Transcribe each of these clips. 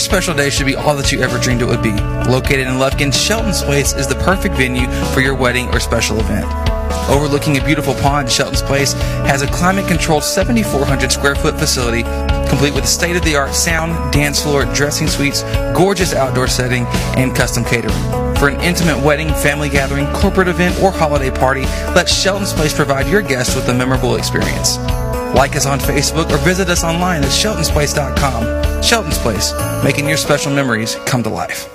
Your special day should be all that you ever dreamed it would be. Located in Lufkin, Shelton's Place is the perfect venue for your wedding or special event. Overlooking a beautiful pond, Shelton's Place has a climate-controlled 7,400 square foot facility complete with state-of-the-art sound, dance floor, dressing suites, gorgeous outdoor setting, and custom catering. For an intimate wedding, family gathering, corporate event, or holiday party, let Shelton's Place provide your guests with a memorable experience. Like us on Facebook or visit us online at sheltonsplace.com. Shelton's Place, making your special memories come to life.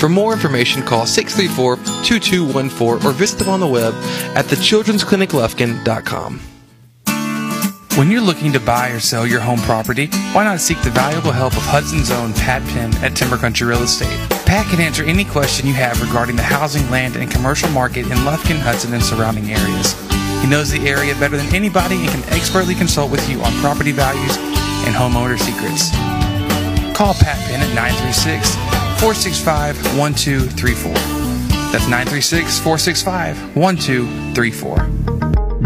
For more information, call 634-2214 or visit them on the web at thechildrenscliniclufkin.com. When you're looking to buy or sell your home property, why not seek the valuable help of Hudson's own Pat Penn at Timber Country Real Estate? Pat can answer any question you have regarding the housing, land, and commercial market in Lufkin, Hudson, and surrounding areas. He knows the area better than anybody and can expertly consult with you on property values and homeowner secrets. Call Pat Penn at 936-465-1234. That's 936-465-1234.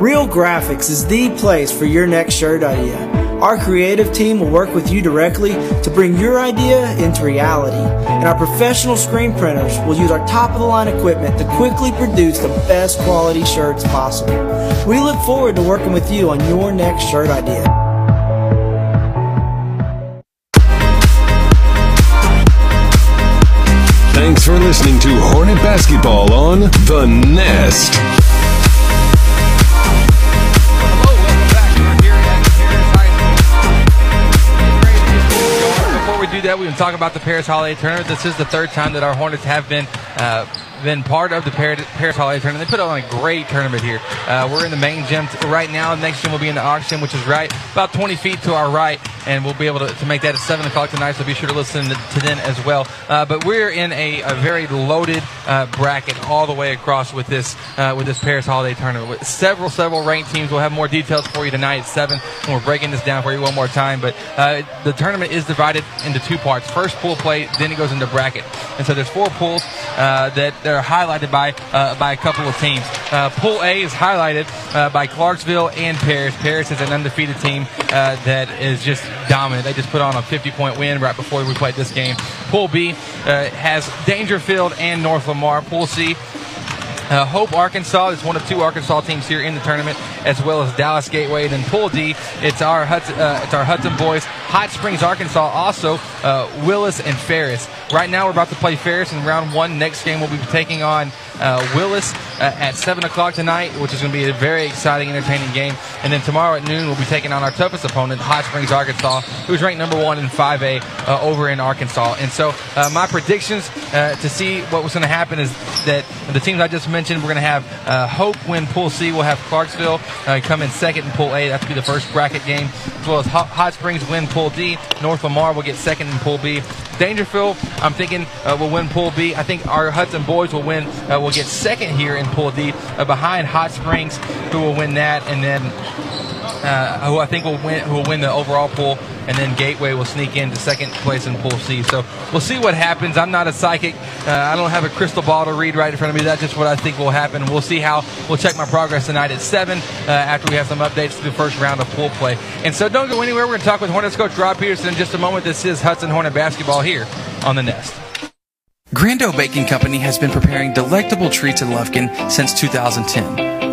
Real Graphics is the place for your next shirt idea. Our creative team will work with you directly to bring your idea into reality. And our professional screen printers will use our top-of-the-line equipment to quickly produce the best quality shirts possible. We look forward to working with you on your next shirt idea. Thanks for listening to Hornet Basketball on The Nest. That we've been talking about the Paris Holiday Tournament. This is the 3rd time that our Hornets have been part of the Paris Holiday Tournament. They put on a great tournament here. We're in the main gym right now. Next gym will be in the Ox Gym, which is right about 20 feet to our right. and we'll be able to make that at 7 o'clock tonight, so be sure to listen to them as well. But we're in a very loaded bracket all the way across with this Paris Holiday Tournament. With several ranked teams. We'll have more details for you tonight at 7, and we're breaking this down for you one more time. But the tournament is divided into two parts. First pool play, then it goes into bracket. And so there's four pools that are highlighted by a couple of teams. Pool A is highlighted by Clarksville and Paris. Paris is an undefeated team that is just dominant. They just put on a 50-point win right before we played this game. Pool B has Dangerfield and North Lamar. Pool C, Hope, Arkansas. It's one of two Arkansas teams here in the tournament, as well as Dallas Gateway. Then Pool D, it's our Hudson boys. Hot Springs, Arkansas, also Willis and Ferris. Right now we're about to play Ferris in round one. Next game we'll be taking on Willis at 7 o'clock tonight, which is going to be a very exciting, entertaining game. And then tomorrow at noon we'll be taking on our toughest opponent, Hot Springs, Arkansas, who's ranked number one in 5A over in Arkansas. And so my predictions to see what was going to happen is that the teams I just mentioned, we're going to have Hope win Pool C. We'll have Clarksville come in second in Pool A. That's going to be the first bracket game, as well as Hot Springs win Pool D. North Lamar will get second in Pool B. Dangerfield, I'm thinking, will win Pool B. I think our Hudson boys will win. We'll get second here in Pool D behind Hot Springs, who will win that, and then who I think will win, who will win the overall pool, and then Gateway will sneak into second place in Pool C. So we'll see what happens. I'm not a psychic. I don't have a crystal ball to read right in front of me. That's just what I think will happen. We'll see how. We'll check my progress tonight at 7 after we have some updates to the first round of pool play. And so don't go anywhere. We're going to talk with Hornets coach Rob Peterson in just a moment. This is Hudson Hornet basketball here on The Nest. Grando Baking Company has been preparing delectable treats in Lufkin since 2010.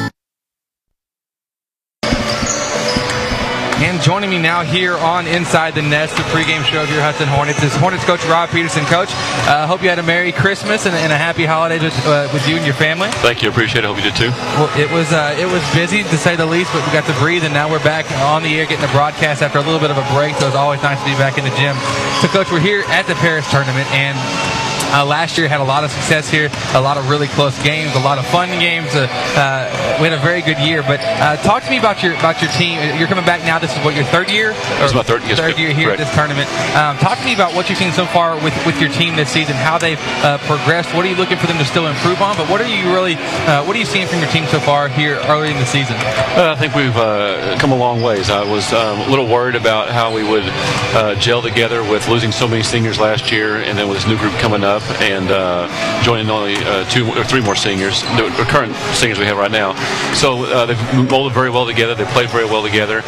And joining me now here on Inside the Nest, the pregame show of your Hudson Hornets, is Hornets coach Rob Peterson. Coach, I hope you had a Merry Christmas and a Happy Holidays with you and your family. Thank you. I appreciate it. I hope you did too. Well, it was busy, to say the least, but we got to breathe, and now we're back on the air getting the broadcast after a little bit of a break, so it's always nice to be back in the gym. So, Coach, we're here at the Paris tournament, and last year had a lot of success here, a lot of really close games, a lot of fun games. We had a very good year. But talk to me about your team. You're coming back now. This is, what, your third year? This is my third year here at this tournament. Talk to me about what you've seen so far with your team this season, how they've progressed. What are you looking for them to still improve on? But what are you really what are you seeing from your team so far here early in the season? I think we've come a long ways. I was a little worried about how we would gel together with losing so many seniors last year, and then with this new group coming up and joining only 2 or 3 more seniors, the current seniors we have right now. So they've molded very well together. They've played very well together.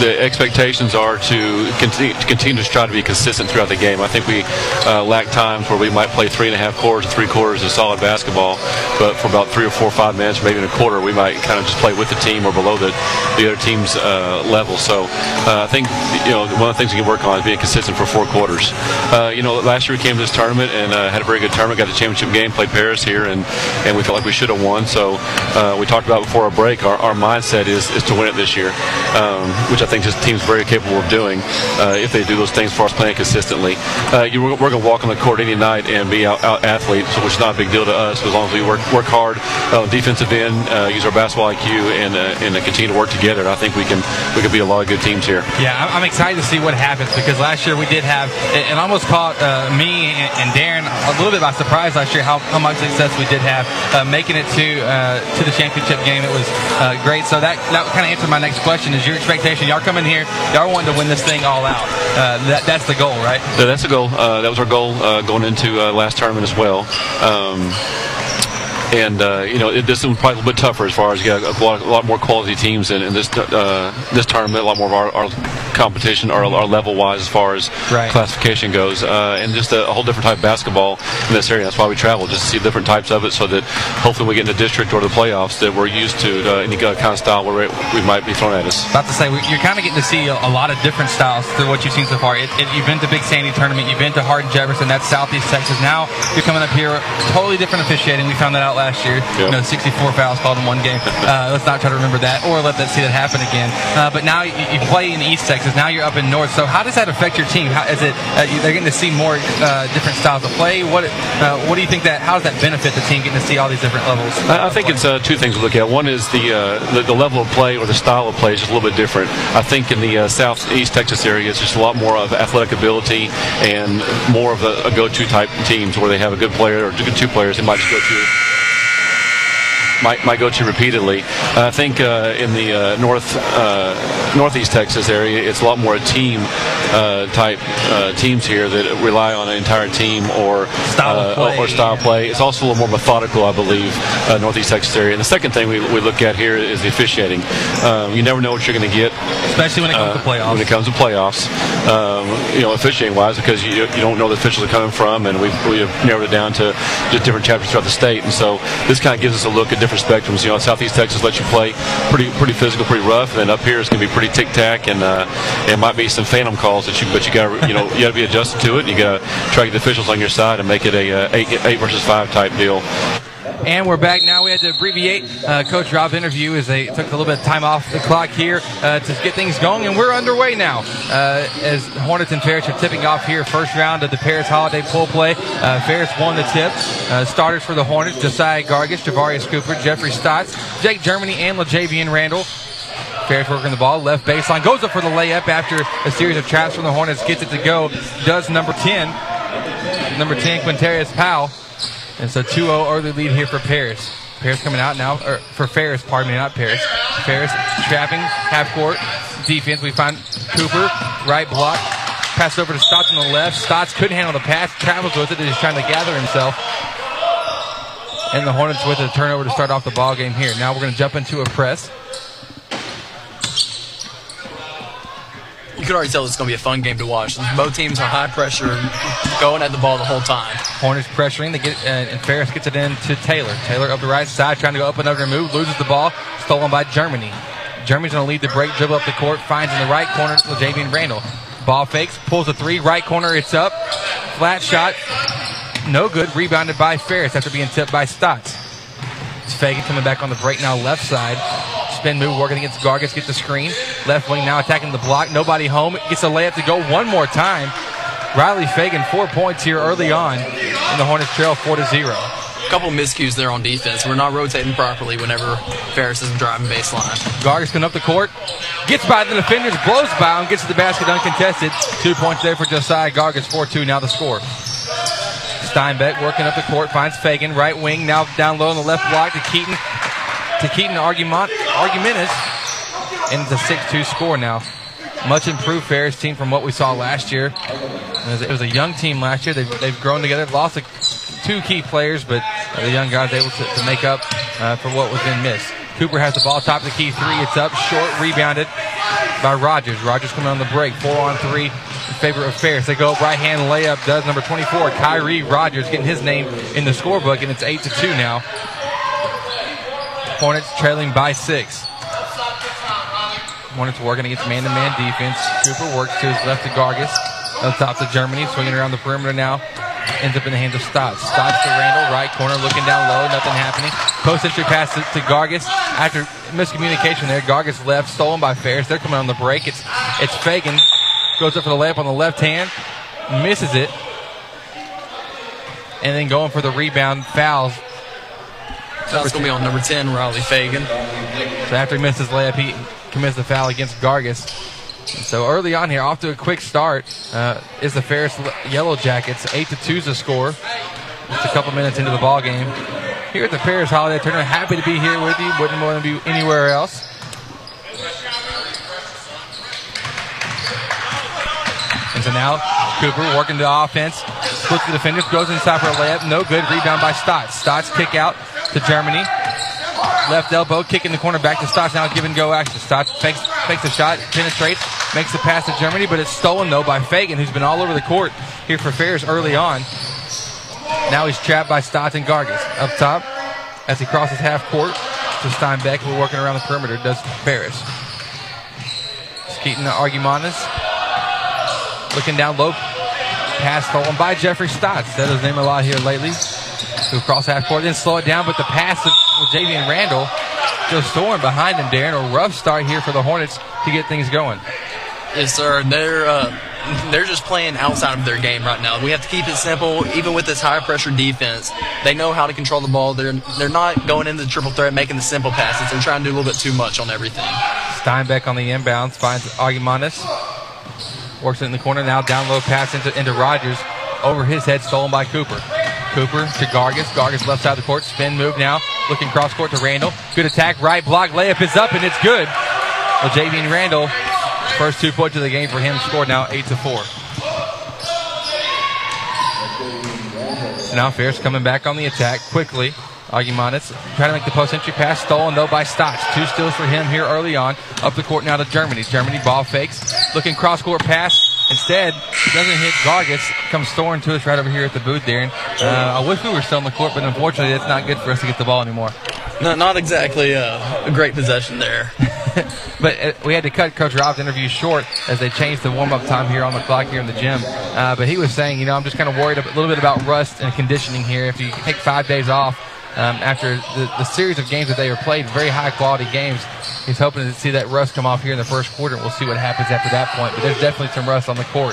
The expectations are to continue to try to be consistent throughout the game. I think we lack times where we might play 3 1/2 quarters, 3 quarters of solid basketball, but for about 3 or 4 or 5 minutes, maybe in a quarter, we might kind of just play with the team or below the other team's level. So I think, you know, one of the things we can work on is being consistent for 4 quarters. You know, last year we came to this tournament and had a very good tournament, got the championship game, played Paris here, and we felt like we should have won. So we talked about before our break, our mindset is to win it this year, which I think this team's very capable of doing if they do those things for us, playing consistently. We're going to walk on the court any night and be out athletes, which is not a big deal to us as long as we work hard on defensive end, use our basketball IQ, and continue to work together. And I think we can be a lot of good teams here. Yeah, I'm excited to see what happens, because last year we did have, and almost caught me and Darren a little bit by surprise last year how much success we did have making it to the championship game. It was great. So that kind of answered my next question: is your expectation? Y'all coming here, y'all wanting to win this thing all out. That's the goal, right? Yeah, that's the goal. That was our goal going into last tournament as well. And, you know, this one's probably a little bit tougher as far as you got a lot more quality teams in this this tournament, a lot more of our competition, our level-wise as far as classification goes, and just a whole different type of basketball in this area. That's why we travel, just to see different types of it so that hopefully we get in the district or the playoffs that we're used to any kind of style where we might be thrown at us. About to say, you're kind of getting to see a lot of different styles through what you've seen so far. You've been to Big Sandy Tournament, you've been to Hardin-Jefferson, that's Southeast Texas. Now you're coming up here, totally different officiating. We found that out last year. Yep. You know, 64 fouls called in one game. Let's not try to remember that or let that see that happen again. But now you play in East Texas. Now you're up in North. So how does that affect your team? How is it? They're getting to see more different styles of play. What do you think that? How does that benefit the team getting to see all these different levels? I think it's two things to look at. One is the level of play or the style of play is just a little bit different. I think in the Southeast Texas area, it's just a lot more of athletic ability and more of a go-to type teams where they have a good player or two players. They might just go to. Might go to repeatedly. I think in the Northeast Texas area, it's a lot more team type teams here that rely on an entire team or style play. It's also a little more methodical, I believe, Northeast Texas area. And the second thing we look at here is the officiating. You never know what you're going to get, especially when it comes to playoffs. You know, officiating wise, because you don't know the officials are coming from, and we've narrowed it down to just different chapters throughout the state. And so this kind of gives us a look at different spectrums. You know, Southeast Texas lets you play pretty physical, pretty rough, and then up here it's going to be pretty tic-tac, and it might be some phantom calls that you got to be adjusted to it. You got to try to get the officials on your side and make it a 8 versus 5 type deal. And we're back now. We had to abbreviate Coach Rob's interview as they took a little bit of time off the clock here to get things going. And we're underway now as Hornets and Ferris are tipping off here. First round of the Paris Holiday Pool Play. Ferris won the tip. Starters for the Hornets, Josiah Gargis, Javarius Cooper, Jeffrey Stotts, Jake Germany, and LeJavian Randall. Ferris working the ball, left baseline, goes up for the layup after a series of traps from the Hornets, gets it to go. Does number 10, Quintarius Powell. And so 2-0 early lead here for Paris. Paris coming out now, or for Ferris, pardon me, not Paris. Ferris trapping, half-court defense. We find Cooper, right block, pass over to Stotts on the left. Stotts couldn't handle the pass, travels with it, and he's trying to gather himself. And the Hornets with a turnover to start off the ball game here. Now we're going to jump into a press. You could already tell it's going to be a fun game to watch. Both teams are high pressure, going at the ball the whole time. Hornets pressuring, they get, and Ferris gets it in to Taylor. Taylor up the right side, trying to go up another move, loses the ball, stolen by Germany. Germany's going to lead the break, dribble up the court, finds in the right corner LeJavian Randall. Ball fakes, pulls a three, right corner, it's up. Flat shot, no good, rebounded by Ferris after being tipped by Stotts. It's Fagan coming back on the break now, left side. Spin move working against Gargis, gets the screen. Left wing now attacking the block. Nobody home. Gets a layup to go one more time. Riley Fagan, 4 points here early on. And the Hornets trail 4-0. A couple miscues there on defense. We're not rotating properly whenever Ferris isn't driving baseline. Gargis coming up the court. Gets by the defenders, blows by him, gets to the basket uncontested. 2 points there for Josiah Gargis, 4-2 now the score. Steinbeck working up the court, finds Fagan. Right wing now down low on the left block to Keaton. To Keaton Argumentas, and it's a 6-2 score now. Much improved Ferris team from what we saw last year. It was a young team last year. They've grown together, lost two key players, but the young guys able to make up for what was then missed. Cooper has the ball, top of the key three. It's up, short, rebounded by Rogers. Rogers coming on the break, 4-on-3 in favor of Ferris. They go up right-hand layup, does number 24, Kyrie Rogers, getting his name in the scorebook, and it's 8-2 now. Hornets trailing by 6. Hornets working against man-to-man defense. Cooper works to his left to Gargis. Up top to Germany, swinging around the perimeter now. Ends up in the hands of Stotts. Stotts to Randall, right corner, looking down low, nothing happening. Post-entry pass to Gargis. After miscommunication there, Gargis left, stolen by Ferris. They're coming on the break. It's Fagan. Goes up for the layup on the left hand. Misses it. And then going for the rebound, fouls. That's going to be on number 10, Riley Fagan. So after he missed his layup, he commits the foul against Gargis. So early on here, off to a quick start, is the Ferris Yellow Jackets. 8-2 is the score. Just a couple minutes into the ball game. Here at the Paris Holiday Tournament, happy to be here with you. Wouldn't want to be anywhere else. And so now Cooper working the offense. Splits the defenders, goes inside for a layup. No good. Rebound by Stotts. Stotts kick out. to Germany. Left elbow, kick in the corner, back to Stotts. Now give and go action. Stotts takes the shot, penetrates, makes the pass to Germany, but it's stolen, though, by Fagan, who's been all over the court here for Ferris early on. Now he's trapped by Stotts and Gargis. Up top, as he crosses half court to Steinbeck, who's working around the perimeter, does Ferris. Keaton Argumentas looking down low. Pass stolen by Jeffrey Stotts. That is his name a lot here lately. He'll cross half court, then slow it down, but the pass of LeJavian Randall just soaring behind him there, and a rough start here for the Hornets to get things going. Yes, sir. They're just playing outside of their game right now. We have to keep it simple. Even with this high-pressure defense, they know how to control the ball. They're not going into the triple threat, making the simple passes. They're trying to do a little bit too much on everything. Steinbeck on the inbounds finds Argumentas. Works it in the corner. Now down low pass into Rogers. Over his head, stolen by Cooper. Cooper to Gargis. Gargis left side of the court. Spin move now. Looking cross court to Randall. Good attack. Right block. Layup is up, and it's good. Well, Javian Randall, first 2 points of the game for him, scored now 8-4. So now Ferris coming back on the attack quickly. Argumentas trying to make the post-entry pass, stolen though by Stotts. Two steals for him here early on. Up the court now to Germany. Germany ball fakes, looking cross-court pass. Instead, doesn't hit Gargis. Comes soaring to us right over here at the booth there. I wish we were still on the court, but unfortunately, it's not good for us to get the ball anymore. No, not exactly a great possession there. But we had to cut Coach Rob's interview short as they changed the warm-up time here on the clock here in the gym. But he was saying, you know, I'm just kind of worried a little bit about rust and conditioning here. If you take 5 days off after the series of games that they were played, very high-quality games, he's hoping to see that rust come off here in the first quarter, and we'll see what happens after that point. But there's definitely some rust on the court.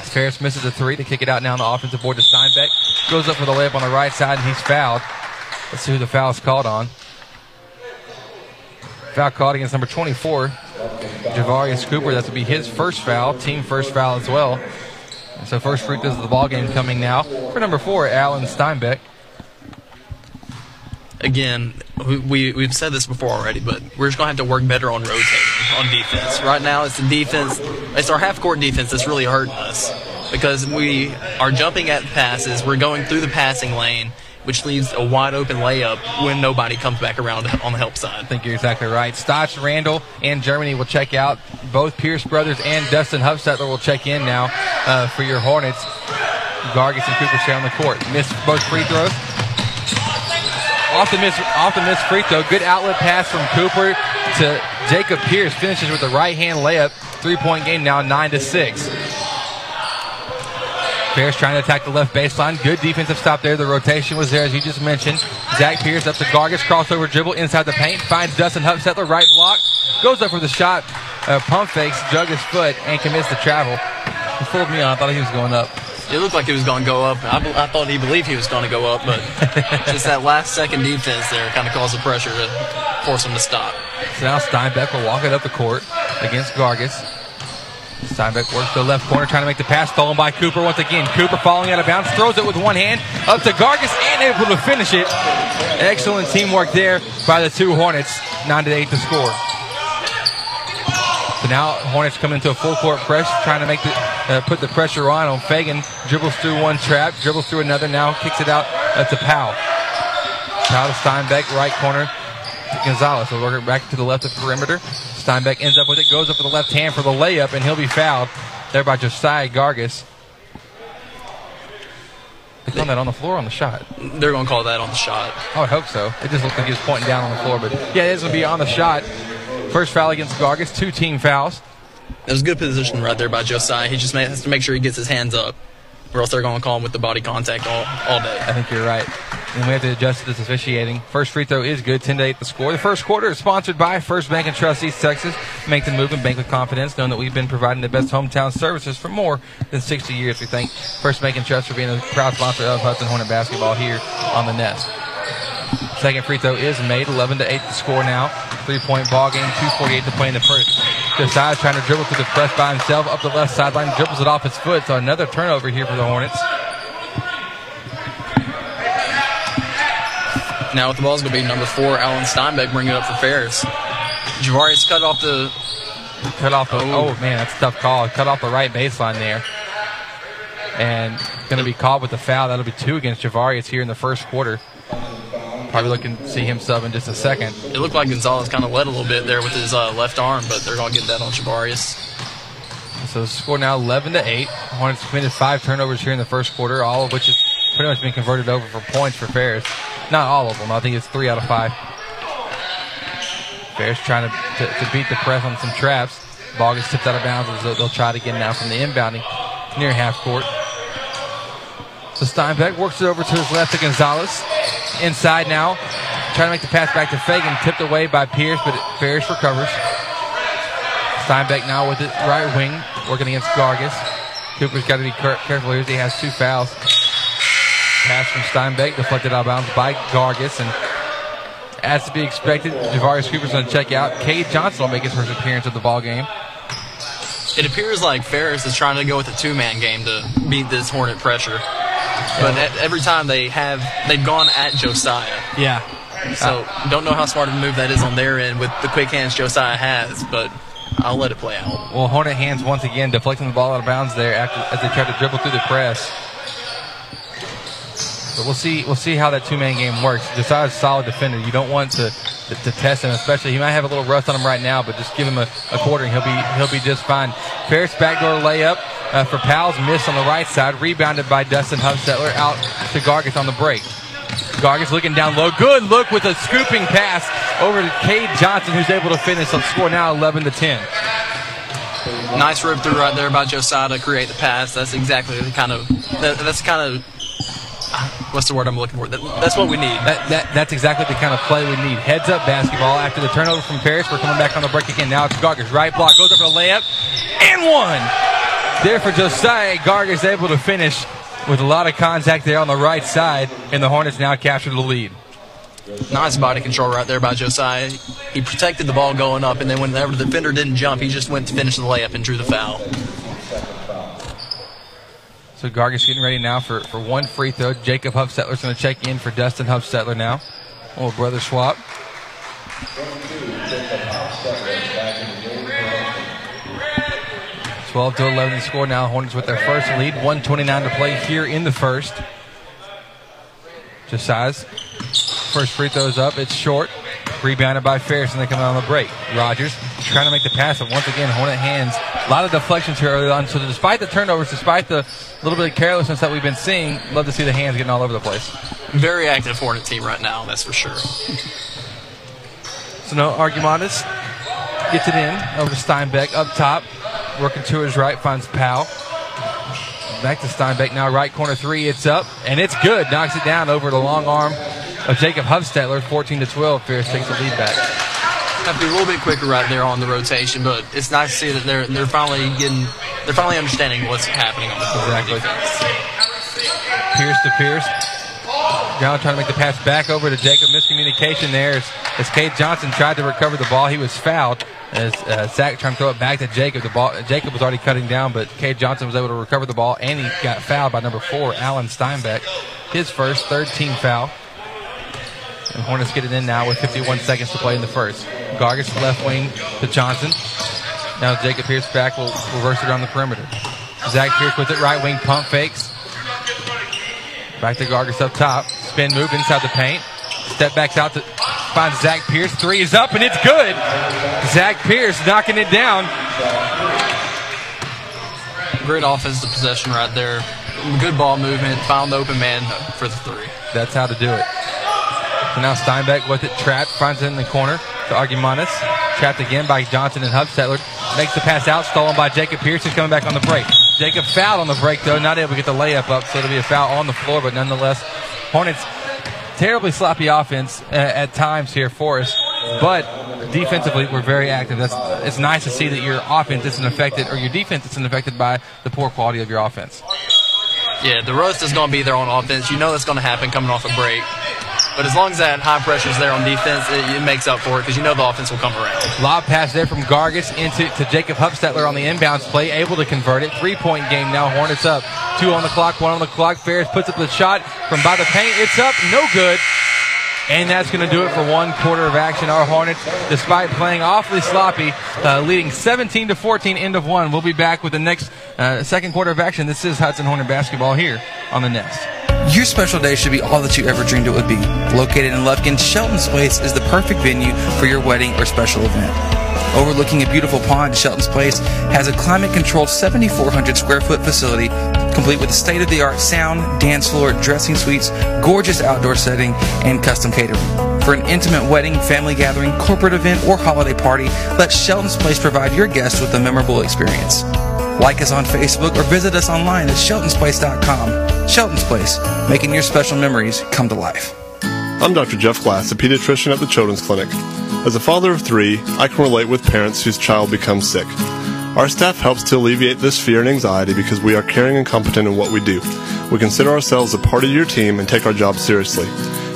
Ferris misses a three to kick it out now on the offensive board to Steinbeck. Goes up for the layup on the right side, and he's fouled. Let's see who the foul's called on. Foul called against number 24, Javarius Cooper. That would be his first foul, team first foul as well. And so first free throws of the ball game coming now for number 4, Allen Steinbeck. Again, we've said this before already, but we're just going to have to work better on rotating on defense. Right now it's the defense. It's our half-court defense that's really hurting us because we are jumping at passes. We're going through the passing lane, which leaves a wide-open layup when nobody comes back around on the help side. I think you're exactly right. Stotts, Randall, and Germany will check out. Both Pierce brothers and Dustin Hufstetler will check in now for your Hornets. Gargis and Cooper stay on the court. Missed both free throws. Off the miss free throw. Good outlet pass from Cooper to Jacob Pierce. Finishes with a right-hand layup. Three-point game now, 9-6. Pierce trying to attack the left baseline. Good defensive stop there. The rotation was there, as you just mentioned. Zach Pierce up to Gargis. Crossover dribble inside the paint. Finds Dustin Hufstetler. Right block. Goes up for the shot. Pump fakes. Jug his foot and commits the travel. He fooled me on. I thought he was going up. It looked like he was going to go up. I thought he believed he was going to go up, but just that last-second defense there kind of caused the pressure to force him to stop. So now Steinbeck will walk it up the court against Gargis. Steinbeck works to the left corner, trying to make the pass, stolen by Cooper once again. Cooper falling out of bounds, throws it with one hand, up to Gargis, and able to finish it. Excellent teamwork there by the two Hornets, 9-8 to score. So now Hornets come into a full-court press, trying to make the put the pressure on Fagan. Dribbles through one trap, dribbles through another, now kicks it out to Powell. Powell to Steinbeck, right corner. Gonzalez will work it back to the left of the perimeter. Steinbeck ends up with it, goes up with the left hand for the layup, and he'll be fouled there by Josiah Gargis. They call that on the floor or on the shot? They're going to call that on the shot. I would hope so. It just looked like he was pointing down on the floor, but yeah, it is going to be on the shot. First foul against Gargis, 2 team fouls. It was a good position right there by Josiah. He just has to make sure he gets his hands up, or else they're going to call him with the body contact all day. I think you're right. And we have to adjust this officiating. First free throw is good, 10-8 the score. The first quarter is sponsored by First Bank and Trust East Texas. Make the move and bank with confidence, knowing that we've been providing the best hometown services for more than 60 years. We thank First Bank and Trust for being a proud sponsor of Hudson Hornet basketball here on the Nest. Second free throw is made, 11-8 the score now. Three-point ball game, 2:48 to play in the first. Josiah trying to dribble to the press by himself up the left sideline, dribbles it off his foot, so another turnover here for the Hornets. Now with the ball is going to be number 4, Allen Steinbeck, bringing it up for Ferris. Javarius cut off the oh man, that's a tough call. Cut off the right baseline there. And going to be called with the foul. That'll be 2 against Javarius here in the first quarter. probably looking to see him sub in just a second. It looked like Gonzalez kind of led a little bit there with his left arm, but they're going to get that on Javarius. So the score now 11-8. Hornets committed 5 turnovers here in the first quarter, all of which has pretty much been converted over for points for Ferris. Not all of them. I think it's 3 out of 5. Ferris trying to beat the press on some traps. Ball gets tipped out of bounds as they'll try to get it out from the inbounding near half court. So Steinbeck works it over to his left to Gonzalez. Inside now. Trying to make the pass back to Fagan. Tipped away by Pierce, but Ferris recovers. Steinbeck now with it right wing, working against Gargis. Cooper's got to be careful here. He has 2 fouls. Pass from Steinbeck, deflected out of bounds by Gargis. And as to be expected, Javarius Cooper's going to check out. Cade Johnson will make his first appearance of the ball game. It appears like Ferris is trying to go with a 2-man game to beat this Hornet pressure. But every time they've gone at Josiah. Yeah. So don't know how smart of a move that is on their end with the quick hands Josiah has, but I'll let it play out. Well, Hornet hands once again deflecting the ball out of bounds there as they try to dribble through the press. But we'll see how that 2-man game works. Josiah's a solid defender. You don't want to test him, especially he might have a little rust on him right now, but just give him a quarter and he'll be just fine. Ferris backdoor layup for Powell's miss on the right side, rebounded by Dustin Hufstetler out to Gargis on the break. Gargis looking down low. Good look with a scooping pass over to Cade Johnson, who's able to finish. On score now 11-10. Nice rip through right there by Josiah to create the pass. That's exactly the kind of what's the word I'm looking for? That's what we need. That's exactly the kind of play we need. Heads up basketball after the turnover from Paris. We're coming back on the break again. Now it's Gargis. Right block goes up for the layup and one. There for Josiah. Gargis able to finish with a lot of contact there on the right side, and the Hornets now capture the lead. Nice body control right there by Josiah. He protected the ball going up, and then whenever the defender didn't jump, he just went to finish the layup and drew the foul. So Gargis getting ready now for one free throw. Jacob Hufstetler's going to check in for Dustin Hufstetler now. Little brother swap. Red. 12-11 to score now. Hornets with their first lead. 1:29 to play here in the first. Josiah's first free throw's up. It's short. Rebounded by Ferris, and they come out on the break. Rogers trying to make the pass, and once again, Hornet hands. A lot of deflections here early on. So despite the turnovers, despite the little bit of carelessness that we've been seeing, love to see the hands getting all over the place. Very active Hornet team right now, that's for sure. So now Argumentas gets it in over to Steinbeck up top. Working to his right, finds Powell. Back to Steinbeck now, right corner three. It's up, and it's good. Knocks it down over the long arm of Jacob Hufstetler, 14-12. Ferris takes the lead back. Have to be a little bit quicker right there on the rotation, but it's nice to see that they're finally understanding what's happening on the court. Exactly. Pierce to Pierce. Now trying to make the pass back over to Jacob. Miscommunication there as Cade Johnson tried to recover the ball. He was fouled as Zach trying to throw it back to Jacob. The ball Jacob was already cutting down, but Cade Johnson was able to recover the ball, and he got fouled by number 4, Allen Steinbeck. His first, 13th team foul. And Hornets get it in now with 51 seconds to play in the first. Gargis left wing to Johnson. Now Jacob Pierce back will reverse it on the perimeter. Zach Pierce with it, right wing pump fakes. Back to Gargis up top. Spin move inside the paint. Step backs out to find Zach Pierce. Three is up, and it's good. Zach Pierce knocking it down. Great offensive possession right there. Good ball movement. Found the open man for the three. That's how to do it. So now Steinbeck with it, trapped, finds it in the corner to Argumentas. Trapped again by Johnson and Hufstetler. Makes the pass out, stolen by Jacob Pierce, who's coming back on the break. Jacob fouled on the break, though, not able to get the layup up, so it'll be a foul on the floor, but nonetheless, Hornets, terribly sloppy offense at times here for us, but defensively, we're very active. It's nice to see that your offense isn't affected, or your defense isn't affected by the poor quality of your offense. Yeah, the rust is going to be there on offense. You know that's going to happen coming off a break. But as long as that high pressure is there on defense, it makes up for it because you know the offense will come around. Lob pass there from Gargis to Jacob Hufstetler on the inbounds play, able to convert it. Three-point game now. Hornets up. 2 on the clock, 1 on the clock. Ferris puts up the shot from by the paint. It's up. No good. And that's going to do it for one quarter of action. Our Hornets, despite playing awfully sloppy, leading 17-14, end of one. We'll be back with the next second quarter of action. This is Hudson Hornet basketball here on The Nest. Your special day should be all that you ever dreamed it would be. Located in Lufkin, Shelton's Place is the perfect venue for your wedding or special event. Overlooking a beautiful pond, Shelton's Place has a climate-controlled 7,400 square foot facility complete with a state-of-the-art sound, dance floor, dressing suites, gorgeous outdoor setting, and custom catering. For an intimate wedding, family gathering, corporate event, or holiday party, let Shelton's Place provide your guests with a memorable experience. Like us on Facebook or visit us online at sheltonsplace.com. Shelton's Place, making your special memories come to life. I'm Dr. Jeff Glass, a pediatrician at the Children's Clinic. As a father of three, I can relate with parents whose child becomes sick. Our staff helps to alleviate this fear and anxiety because we are caring and competent in what we do. We consider ourselves a part of your team and take our job seriously.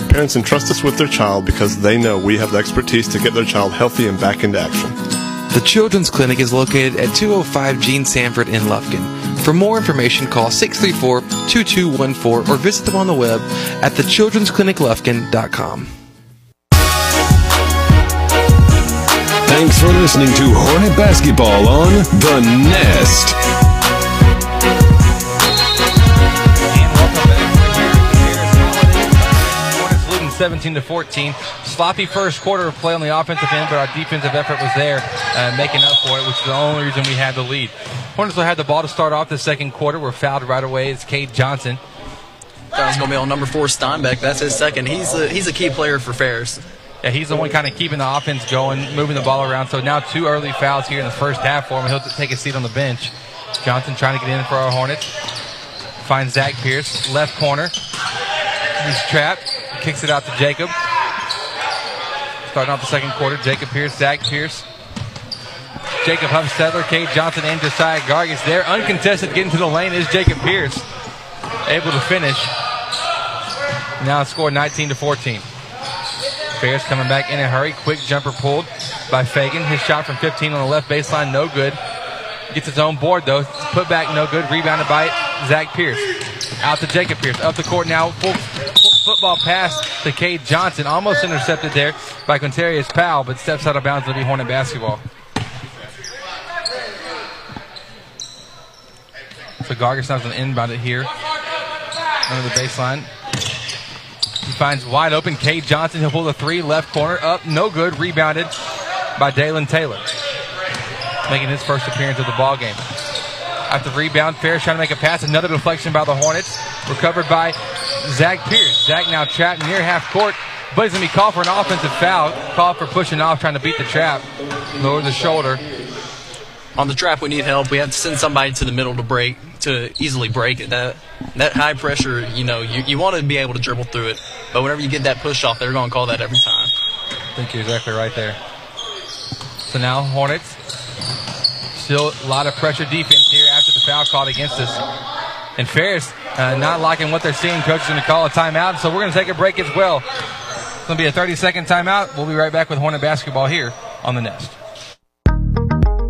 Parents entrust us with their child because they know we have the expertise to get their child healthy and back into action. The Children's Clinic is located at 205 Gene Sanford in Lufkin. For more information, call 634-2214 or visit them on the web at thechildrenscliniclufkin.com. Thanks for listening to Hornet Basketball on The Nest. Seventeen to 14. Sloppy first quarter of play on the offensive end, but our defensive effort was there, making up for it, which is the only reason we had the lead. Hornets will have the ball to start off the second quarter. We're fouled right away. It's Cade Johnson. Foul's going to be on number 4 Steinbeck. That's his second. He's a key player for Ferris. Yeah, he's the one kind of keeping the offense going, moving the ball around. So now 2 early fouls here in the first half for him. He'll take a seat on the bench. Johnson trying to get in for our Hornets. Finds Zach Pierce, left corner. He's trapped. Kicks it out to Jacob. Starting off the second quarter, Jacob Pierce, Zach Pierce, Jacob Hufstetler, Kate Johnson, and Josiah Gargis there. Uncontested getting to the lane is Jacob Pierce. Able to finish. Now score 19 to 14. Ferris coming back in a hurry. Quick jumper pulled by Fagan. His shot from 15 on the left baseline, no good. Gets his own board, though. Put back, no good. Rebounded by Zach Pierce. Out to Jacob Pierce. Up the court now. Full football pass to Cade Johnson. Almost intercepted there by Quintarius Powell, but steps out of bounds. Will be Hornet basketball. So Gargis now going to inbound it here. Under the baseline. He finds wide open Cade Johnson. He'll pull the 3 left corner. Up, no good. Rebounded by Daylon Taylor. Making his first appearance of the ball game. After the rebound, Ferris trying to make a pass. Another deflection by the Hornets. Recovered by Zach Pierce. Zach now trapped near half court, but he's going to be called for an offensive foul. Called for pushing off, trying to beat the trap. Lower the shoulder. On the trap, we need help. We have to send somebody to the middle to easily break it. That high pressure, you want to be able to dribble through it. But whenever you get that push off, they're going to call that every time. I think you're exactly right there. So now Hornets. Still a lot of pressure defense here after the foul called against us. And Ferris not liking what they're seeing. Coach is going to call a timeout, so we're going to take a break as well. It's going to be a 30-second timeout. We'll be right back with Hornet basketball here on The Nest.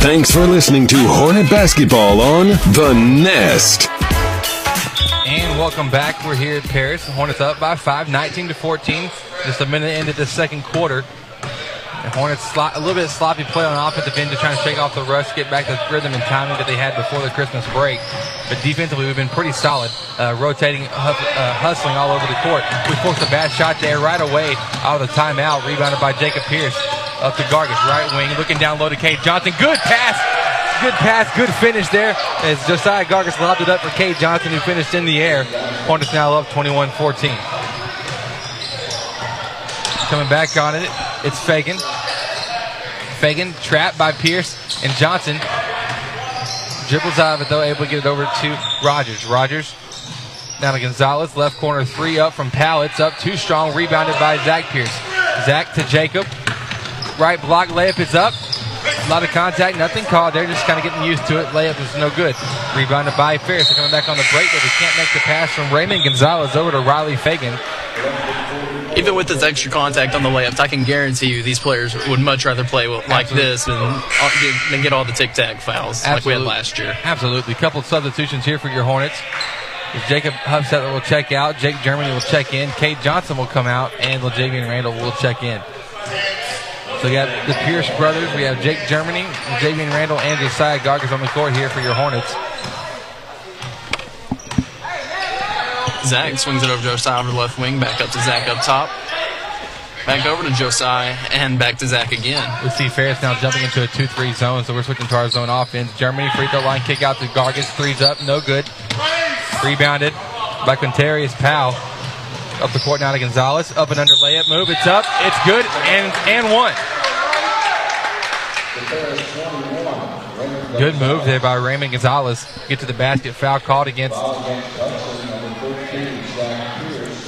Thanks for listening to Hornet Basketball on The Nest. And welcome back. We're here at Paris. Hornets up by 5, 19 to 14. Just a minute into the second quarter. The Hornets a little bit sloppy play on offensive end, just trying to shake off the rush, get back to the rhythm and timing that they had before the Christmas break. But defensively, we've been pretty solid, rotating, hustling all over the court. We forced a bad shot there right away out of the timeout, rebounded by Jacob Pierce. Up to Gargis, right wing, looking down low to Cade Johnson. Good pass, good finish there as Josiah Gargis lobbed it up for Cade Johnson, who finished in the air. Hornets now up 21-14. Coming back on it, it's Fagan. Fagan trapped by Pierce, and Johnson dribbles out of it, though, able to get it over to Rogers. Rogers down to Gonzalez, left corner 3 up from Powell. It's up too strong, rebounded by Zach Pierce. Zach to Jacob. Right block layup is up. A lot of contact, nothing called. They're just kind of getting used to it. Layup is no good. Rebounded by Ferris. They're coming back on the break, but they can't make the pass from Raymond Gonzalez over to Riley Fagan. Even with this extra contact on the layups, I can guarantee you these players would much rather play like this than get all the tic-tac fouls like we had last year. Absolutely. A couple of substitutions here for your Hornets. Jacob Hufstetler will check out. Jake Germany will check in. Cade Johnson will come out. And LeJavian Randall will check in. So we got the Pierce brothers. We have Jake Germany, LeJavian Randall, and Josiah Gargis on the court here for your Hornets. Zach swings it over to Josiah over the left wing, back up to Zach up top. Back over to Josiah and back to Zach again. We see Ferris now jumping into a 2-3 zone, so we're switching to our zone offense. Germany, free throw line kick out to Gargis. Three's up, no good. Rebounded by Quintarius Powell. Up the court now to Gonzalez. Up and under layup move. It's up. It's good. And one. Good move there by Raymond Gonzalez. Get to the basket. Foul called against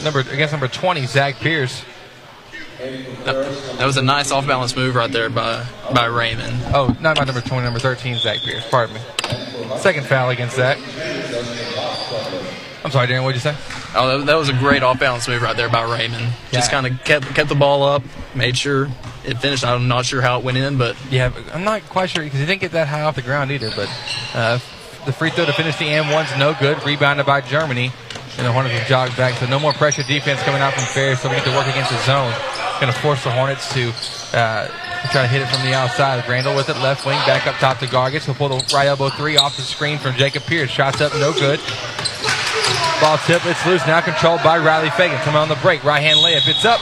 number 20, Zach Pierce. That was a nice off-balance move right there by Raymond. Oh, not by number 20, number 13, Zach Pierce. Pardon me. Second foul against Zach. I'm sorry, Darren, what did you say? Oh, that was a great off-balance move right there by Raymond. Just kind of kept the ball up, made sure it finished. I'm not sure how it went in, but... Yeah, I'm not quite sure because he didn't get that high off the ground either, but the free throw to finish the and one's no good. Rebounded by Germany, and the Hornets will jog back. So no more pressure defense coming out from Ferris, so we get to work against the zone. Going to force the Hornets to try to hit it from the outside. Randall with it, left wing, back up top to Gargis. He'll pull the right elbow three off the screen from Jacob Pierce. Shots up, no good. Ball tip, it's loose, now controlled by Riley Fagan. Coming on the break, right hand layup, it's up.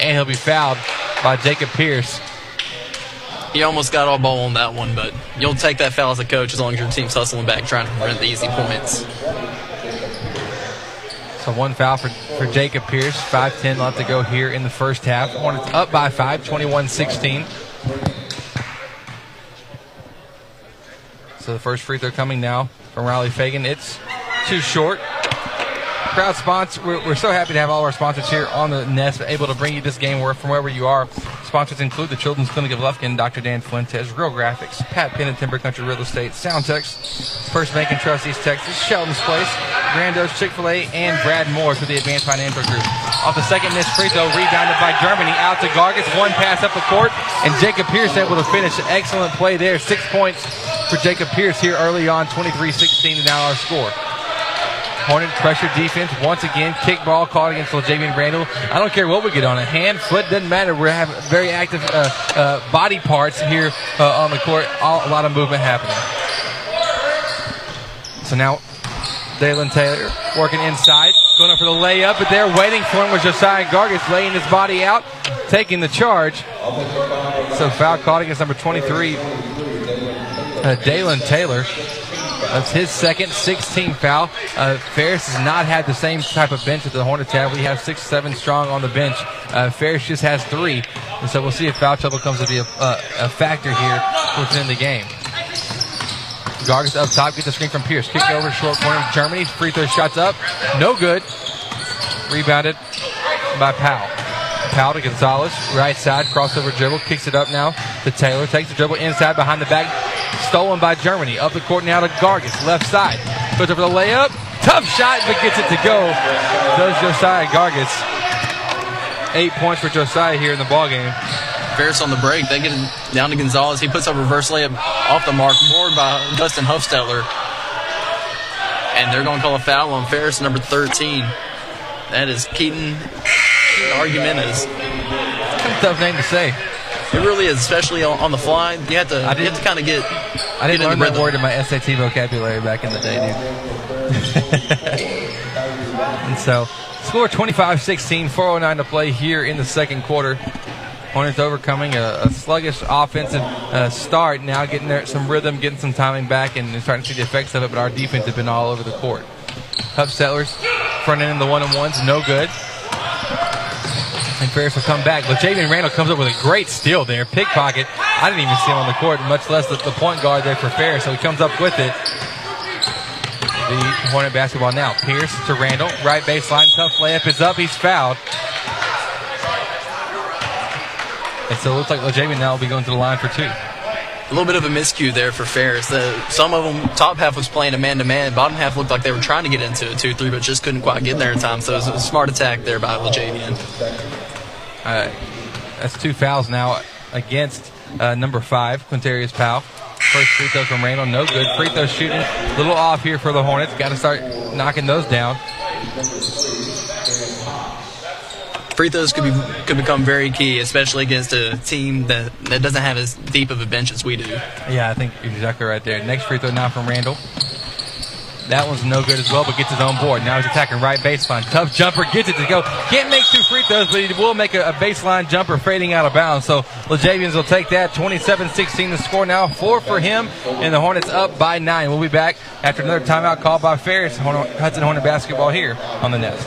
And he'll be fouled by Jacob Pierce. He almost got all ball on that one, but you'll take that foul as a coach as long as your team's hustling back, trying to prevent the easy points. So one foul for Jacob Pierce. 5:10 left to go here in the first half. Hornets up by 5, 21-16. So the first free throw coming now from Riley Fagan. It's too short. Crowd sponsor. We're so happy to have all our sponsors here on the Nest, able to bring you this game from wherever you are. Sponsors include the Children's Clinic of Lufkin, Dr. Dan Fuentes, Real Graphics, Pat Penn and Timber Country Real Estate, Soundtex, First Bank and Trust East Texas, Shelton's Place, Grando's, Chick-fil-A, and Brad Moore for the Advanced Financial Group. Off the second miss free throw, rebounded by Germany, out to Gargis, one pass up the court, and Jacob Pierce able to finish. Excellent play there. 6 points for Jacob Pierce here early on, 23-16, and now our score. Hornet pressure defense once again. Kickball caught against LeJavian Randall. I don't care what we get on it. Hand, foot, doesn't matter. We have very active body parts here on the court. A lot of movement happening. So now Daylon Taylor working inside. Going up for the layup, but there waiting for him was Josiah Gargis laying his body out, taking the charge. So foul caught against number 23, Daylon Taylor. That's his second, 16th foul. Ferris has not had the same type of bench that the Hornets have. We have 6-7 strong on the bench. Ferris just has 3. And so we'll see if foul trouble comes to be a factor here within the game. Gargis up top, gets the screen from Pierce. Kick over short corner of Germany. Free throw shots up. No good. Rebounded by Powell. Powell to Gonzalez. Right side, crossover dribble. Kicks it up now to Taylor. Takes the dribble inside, behind the back. Stolen by Germany. Up the court now to Gargis. Left side. Goes over the layup. Tough shot, but gets it to go. Does Josiah Gargis. 8 points for Josiah here in the ballgame. Ferris on the break. They get it down to Gonzalez. He puts a reverse layup off the mark. Board by Dustin Hufstetler. And they're going to call a foul on Ferris, number 13. That is Keaton Argumentas. That's a tough name to say. It really is, especially on the fly. You have to kind of get. I didn't learn that word in my SAT vocabulary back in the day, dude. And so, score 25-16, 4:09 to play here in the second quarter. Hornets overcoming a sluggish offensive start. Now getting there some rhythm, getting some timing back, and starting to see the effects of it. But our defense has been all over the court. Hufstetler's front end in the one-on-ones, no good. And Ferris will come back. LeJavian Randall comes up with a great steal there. Pickpocket. I didn't even see him on the court, much less the point guard there for Ferris. So he comes up with it. The Hornet basketball now. Pierce to Randall. Right baseline. Tough layup is up. He's fouled. And so it looks like LeJavian now will be going to the line for two. A little bit of a miscue there for Ferris. Some of them, top half was playing a man-to-man. Bottom half looked like they were trying to get into a 2-3, but just couldn't quite get there in time. So it was a smart attack there by LeJavian. All right. That's two fouls now against number 5, Quintarius Powell. First free throw from Randall, no good. Free throw shooting a little off here for the Hornets. Got to start knocking those down. Free throws could become very key, especially against a team that doesn't have as deep of a bench as we do. Yeah, I think you're exactly right there. Next free throw now from Randall. That one's no good as well, but gets his own board. Now he's attacking right baseline. Tough jumper, gets it to go. Can't make two free throws, but he will make a baseline jumper fading out of bounds. So LeJavians will take that. 27-16 the score now. 4 for him, and the Hornets up by 9. We'll be back after another timeout called by Ferris. Hudson Hornet basketball here on The Nest.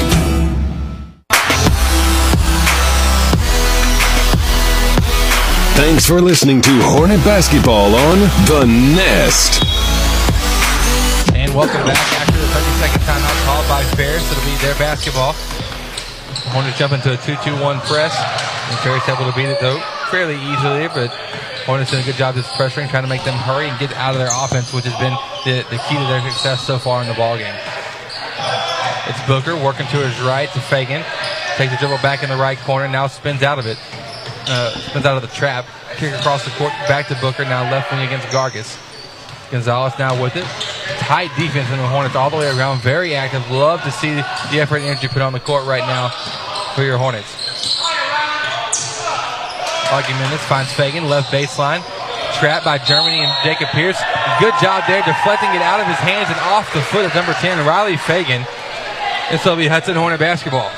Thanks for listening to Hornet Basketball on The Nest. And welcome back after the 30-second timeout called by Ferris. It'll be their basketball. Hornets jump into a 2-2-1 press. And Ferris able to beat it, though, fairly easily. But Hornets doing a good job just pressuring, trying to make them hurry and get out of their offense, which has been the key to their success so far in the ballgame. It's Booker working to his right to Fagan. Takes the dribble back in the right corner. Now spins out of it. Spins out of the trap, kick across the court, back to Booker, now left wing against Gargis. Gonzalez now with it. Tight defense in the Hornets all the way around, very active. Love to see the effort and energy put on the court right now for your Hornets. Argumentas finds Fagan, left baseline. Trapped by Germany and Jacob Pierce. Good job there, deflecting it out of his hands and off the foot of number 10, Riley Fagan. This will be Hudson Hornet basketball.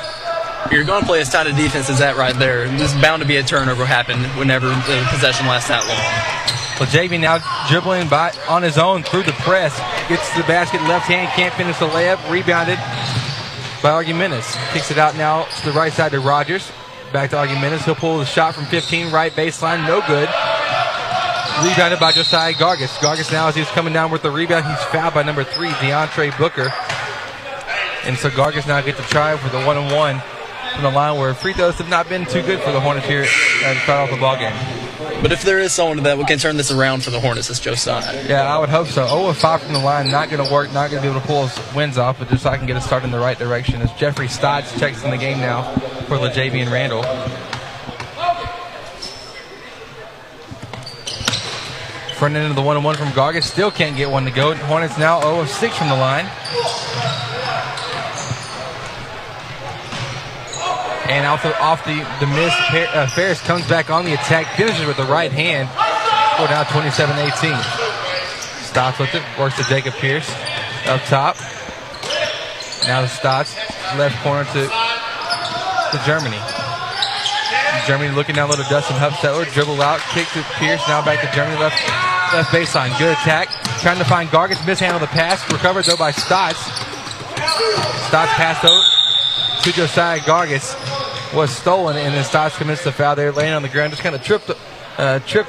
You're going to play as tight a defense as that right there. There's bound to be a turnover happen whenever the possession lasts that long. LeJavian now dribbling by on his own through the press. Gets to the basket, left hand, can't finish the layup. Rebounded by Argumentas. Kicks it out now to the right side to Rogers. Back to Argumentas. He'll pull the shot from 15, right baseline, no good. Rebounded by Josiah Gargis. Gargis now, as he's coming down with the rebound, he's fouled by number 3, Deontre Booker. And so Gargis now gets a try for the 1-on-1. From the line where free throws have not been too good for the Hornets here to start off the ball game. But if there is someone that can turn this around for the Hornets, it's Josiah. Yeah, I would hope so. 0-5 from the line, not going to work, not going to be able to pull his wins off, but Josiah can get a start in the right direction as Jeffrey Stotts checks in the game now for LeJavian Randall. Front end of the 1-on-1 from Gargis, still can't get one to go. Hornets now 0-6 from the line. And also off the miss, Ferris comes back on the attack, finishes with the right hand. Score now 27-18. Stotts with it, works to Jacob Pierce up top. Now Stotts, left corner to Germany. Germany looking down low to Dustin Hufstetler, dribble out, kick to Pierce, now back to Germany, left baseline. Good attack, trying to find Gargis, mishandle the pass, recovered though by Stotts. Stotts passed over to Josiah Gargis, was stolen, and then Stotts commits the foul there, laying on the ground, just kind of tripped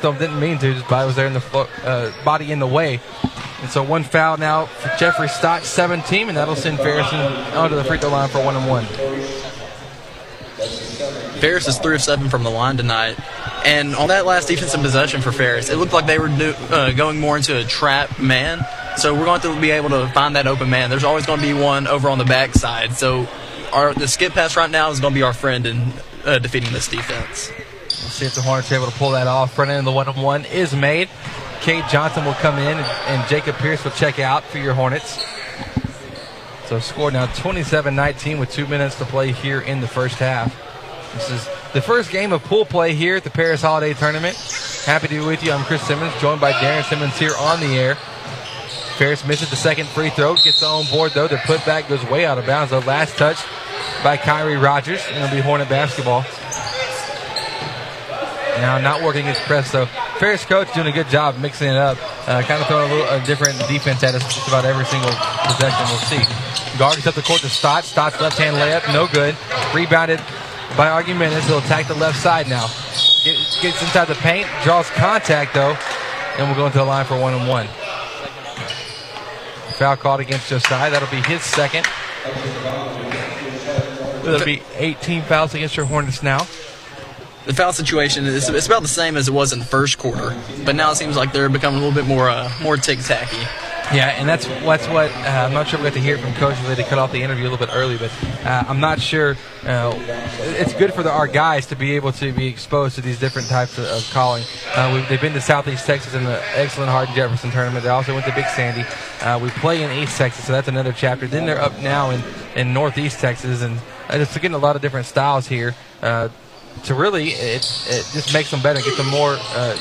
him, didn't mean to, his body was there in the body in the way. And so one foul now for Jeffrey Stotts, 17, and that'll send Ferris onto the free throw line for 1-on-1. Ferris is 3 of 7 from the line tonight. And on that last defensive possession for Ferris, it looked like they were going more into a trap man. So we're going to have to be able to find that open man. There's always going to be one over on the backside. So the skip pass right now is going to be our friend in defeating this defense. We'll see if the Hornets are able to pull that off. Front end of the 1-on-1 is made. Cade Johnson will come in, and Jacob Pierce will check out for your Hornets. So score now 27-19 with 2 minutes to play here in the first half. This is the first game of pool play here at the Paris Holiday Tournament. Happy to be with you. I'm Chris Simmons, joined by Darren Simmons here on the air. Ferris misses the second free throw. Gets on board, though. The putback goes way out of bounds. The last touch by Kyrie Rogers. And it'll be Hornet basketball. Now not working his press, though. Ferris coach doing a good job mixing it up, kind of throwing a different defense at us just about every single possession we'll see. Gargis up the court to Stotts. Stotts left-hand layup, no good. Rebounded by Argumentas. He'll attack the left side now. Gets inside the paint, draws contact, though, and we'll go into the line for one-on-one. Foul called against Josiah. That'll be his second. There'll be 18 fouls against your Hornets now. The foul situation is it's about the same as it was in the first quarter, but now it seems like they're becoming a little bit more tick-tacky. Yeah, and that's what I'm not sure we got to hear from Coach. They cut off the interview a little bit early, but I'm not sure. It's good for our guys to be able to be exposed to these different types of calling. They've been to Southeast Texas in the excellent Hardin-Jefferson tournament. They also went to Big Sandy. We play in East Texas, so that's another chapter. Then they're up now in Northeast Texas, and it's getting a lot of different styles here. To really, it just makes them better, gets them more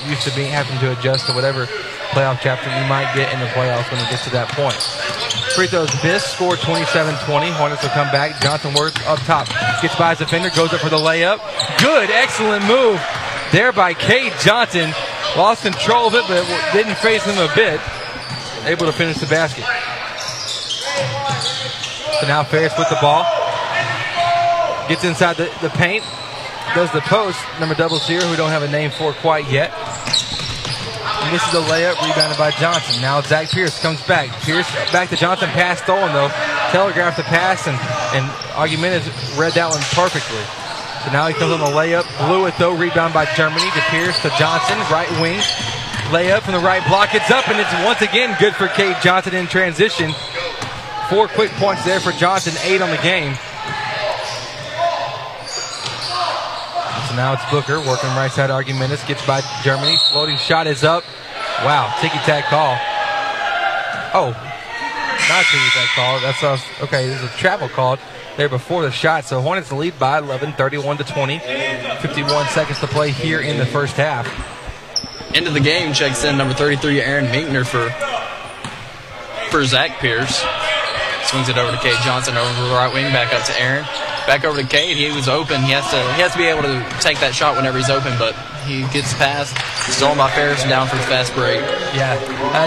used to having to adjust to whatever playoff chapter you might get in the playoffs when it gets to that point. Free throws missed, score 27-20. Hornets will come back. Johnson works up top. Gets by his defender, goes up for the layup. Good, excellent move there by Cade Johnson. Lost control of it, but didn't phase him a bit. Able to finish the basket. So now Ferris with the ball. Gets inside the paint. Does the post, number 00, who don't have a name for quite yet. Misses a layup, rebounded by Johnson. Now Zach Pierce comes back. Pierce back to Johnson, pass stolen, though. Telegraphed the pass, and Argumentas read that one perfectly. So now he comes on the layup. Blew it, though. Rebound by Germany to Pierce to Johnson, right wing. Layup from the right block. It's up, and it's once again good for Kate Johnson in transition. 4 quick points there for Johnson, 8 on the game. Now it's Booker working right side. Argumentas gets by Germany. Floating shot is up. Wow, ticky-tack call. Oh, not ticky-tack call. Okay, there's a travel called there before the shot. So Hornets lead by 11, 31-20. 51 seconds to play here in the first half. End of the game checks in number 33, Aaron Meitner for Zach Pierce. Swings it over to Kate Johnson, over to the right wing, back up to Aaron. Back over to Cade. He was open. He has to be able to take that shot whenever he's open, but he gets past. Stolen by Ferris and down for the fast break. Yeah,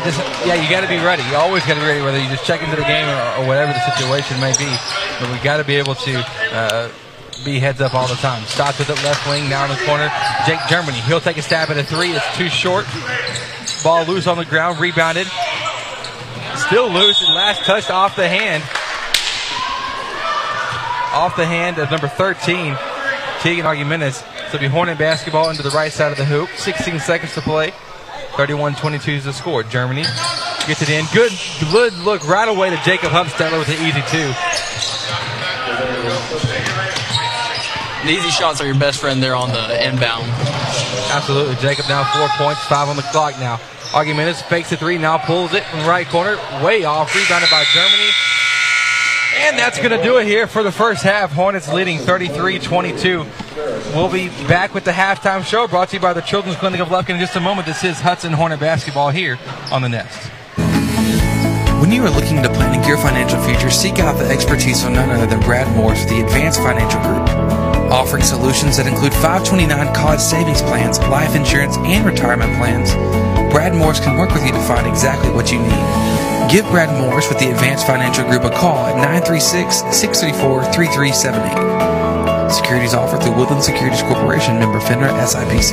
you got to be ready. You always got to be ready, whether you just check into the game or whatever the situation may be. But we got to be able to be heads up all the time. Stops with the left wing, now in the corner. Jake Germany. He'll take a stab at a three. It's too short. Ball loose on the ground, rebounded. Still loose, and last touched off the hand. Off the hand of number 13, Keaton Argumentas. So it'll be Hornet basketball into the right side of the hoop. 16 seconds to play. 31-22 is the score. Germany gets it in. Good look right away to Jacob Hufstetler with an easy two. The easy shots are your best friend there on the inbound. Absolutely. Jacob now 4 points, 5 on the clock now. Argumentas fakes the three, now pulls it from the right corner. Way off, rebounded by Germany. And that's going to do it here for the first half. Hornets leading 33-22. We'll be back with the halftime show brought to you by the Children's Clinic of Lufkin in just a moment. This is Hudson Hornet basketball here on The Nest. When you are looking to planning your financial future, seek out the expertise of none other than Brad Moore for the Advanced Financial Group, offering solutions that include 529 college savings plans, life insurance, and retirement plans. Brad Morris can work with you to find exactly what you need. Give Brad Morris with the Advanced Financial Group a call at 936-634-3378. Securities offered through Woodland Securities Corporation, member FINRA SIPC.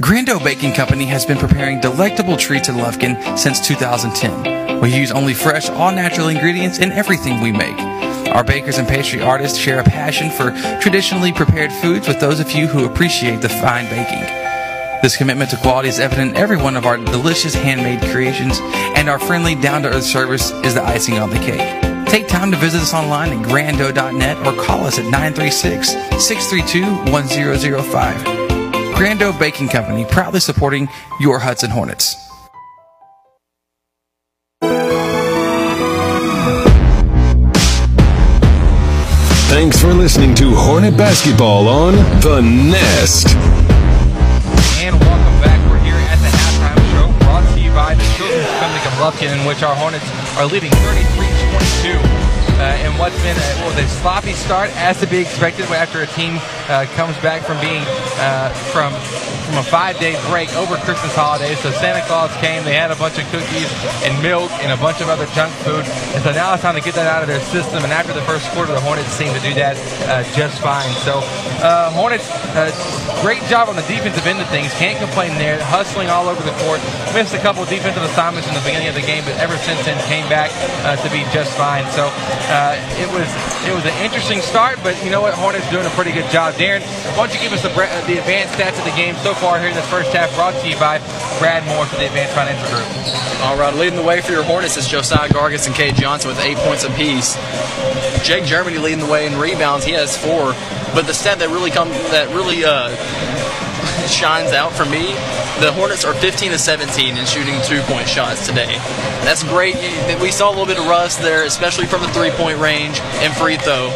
Grando Baking Company has been preparing delectable treats in Lufkin since 2010. We use only fresh, all-natural ingredients in everything we make. Our bakers and pastry artists share a passion for traditionally prepared foods with those of you who appreciate the fine baking. This commitment to quality is evident in every one of our delicious handmade creations, and our friendly, down-to-earth service is the icing on the cake. Take time to visit us online at grando.net or call us at 936-632-1005. Grand Dove Baking Company, proudly supporting your Hudson Hornets. Thanks for listening to Hornet Basketball on The Nest. And welcome back. We're here at the halftime show brought to you by the Children's Clinic of Lufkin, in which our Hornets are leading 33-22 in what's been a sloppy start, as to be expected after a team comes back from being from a 5-day break over Christmas holidays. So Santa Claus came, they had a bunch of cookies and milk and a bunch of other junk food, and so now it's time to get that out of their system, and after the first quarter, the Hornets seem to do that just fine. So Hornets, great job on the defensive end of things, can't complain there, hustling all over the court, missed a couple of defensive assignments in the beginning of the game, but ever since then came back to be just fine. So it was an interesting start, but you know what, Hornets doing a pretty good job. Darren, why don't you give us the advanced stats of the game so far here in the first half, brought to you by Brad Moore for the Advanced Financial Group. All right, leading the way for your Hornets is Josiah Gargis and Cade Johnson with 8 points apiece. Jake Germany leading the way in rebounds, he has 4. But the stat that really shines out for me, the Hornets are 15-17 in shooting 2-point shots today. That's great. We saw a little bit of rust there, especially from the 3-point range and free throw.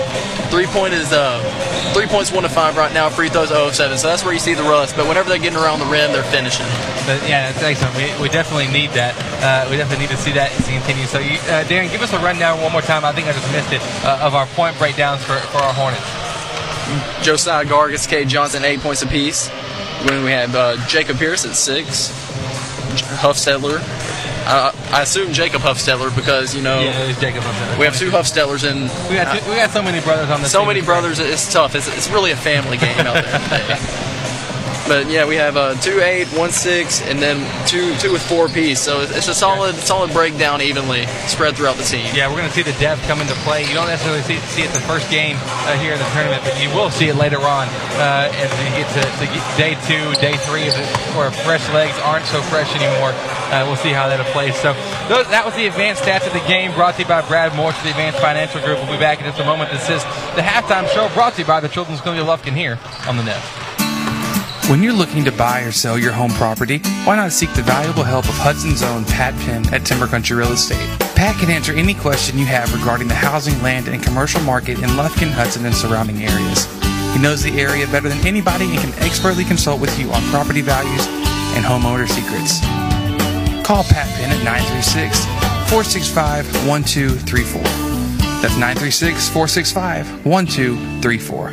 3-point is 3 points 1-5 right now. Free throws 0-7, so that's where you see the rust. But whenever they're getting around the rim, they're finishing. But yeah, that's excellent. We definitely need that. We definitely need to see that to continue. So you, Darren, give us a rundown one more time. I think I just missed it of our point breakdowns for our Hornets. Josiah Gargis, Cade Johnson, 8 points apiece. When we have Jacob Pierce at 6, Hufstetler. I assume Jacob Hufstetler because, you know, yeah, it's Jacob Hufstetler. We have two Hufstetlers, and we got so many brothers on this team. So many brothers, it's tough. It's really a family game out there today. But yeah, we have 2-8, 1-6, and then two with 4 apiece. So it's a solid breakdown, evenly spread throughout the team. Yeah, we're going to see the depth come into play. You don't necessarily see it the first game here in the tournament, but you will see it later on as we get to day 2, day 3, where fresh legs aren't so fresh anymore. We'll see how that'll play. So that was the advanced stats of the game, brought to you by Brad Moore for the Advanced Financial Group. We'll be back in just a moment. This is the halftime show, brought to you by the Children's Clinic of Lufkin here on The Nest. When you're looking to buy or sell your home property, why not seek the valuable help of Hudson's own Pat Penn at Timber Country Real Estate? Pat can answer any question you have regarding the housing, land, and commercial market in Lufkin, Hudson, and surrounding areas. He knows the area better than anybody and can expertly consult with you on property values and homeowner secrets. Call Pat Penn at 936-465-1234. That's 936-465-1234.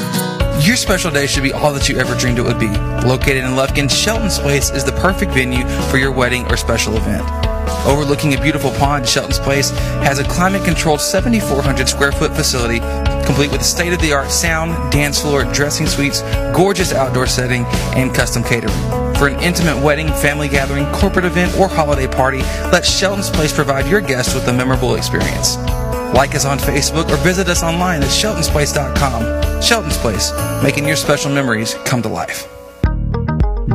Your special day should be all that you ever dreamed it would be. Located in Lufkin, Shelton's Place is the perfect venue for your wedding or special event. Overlooking a beautiful pond, Shelton's Place has a climate-controlled 7,400-square-foot facility complete with state-of-the-art sound, dance floor, dressing suites, gorgeous outdoor setting, and custom catering. For an intimate wedding, family gathering, corporate event, or holiday party, let Shelton's Place provide your guests with a memorable experience. Like us on Facebook or visit us online at sheltonsplace.com. Shelton's Place, making your special memories come to life.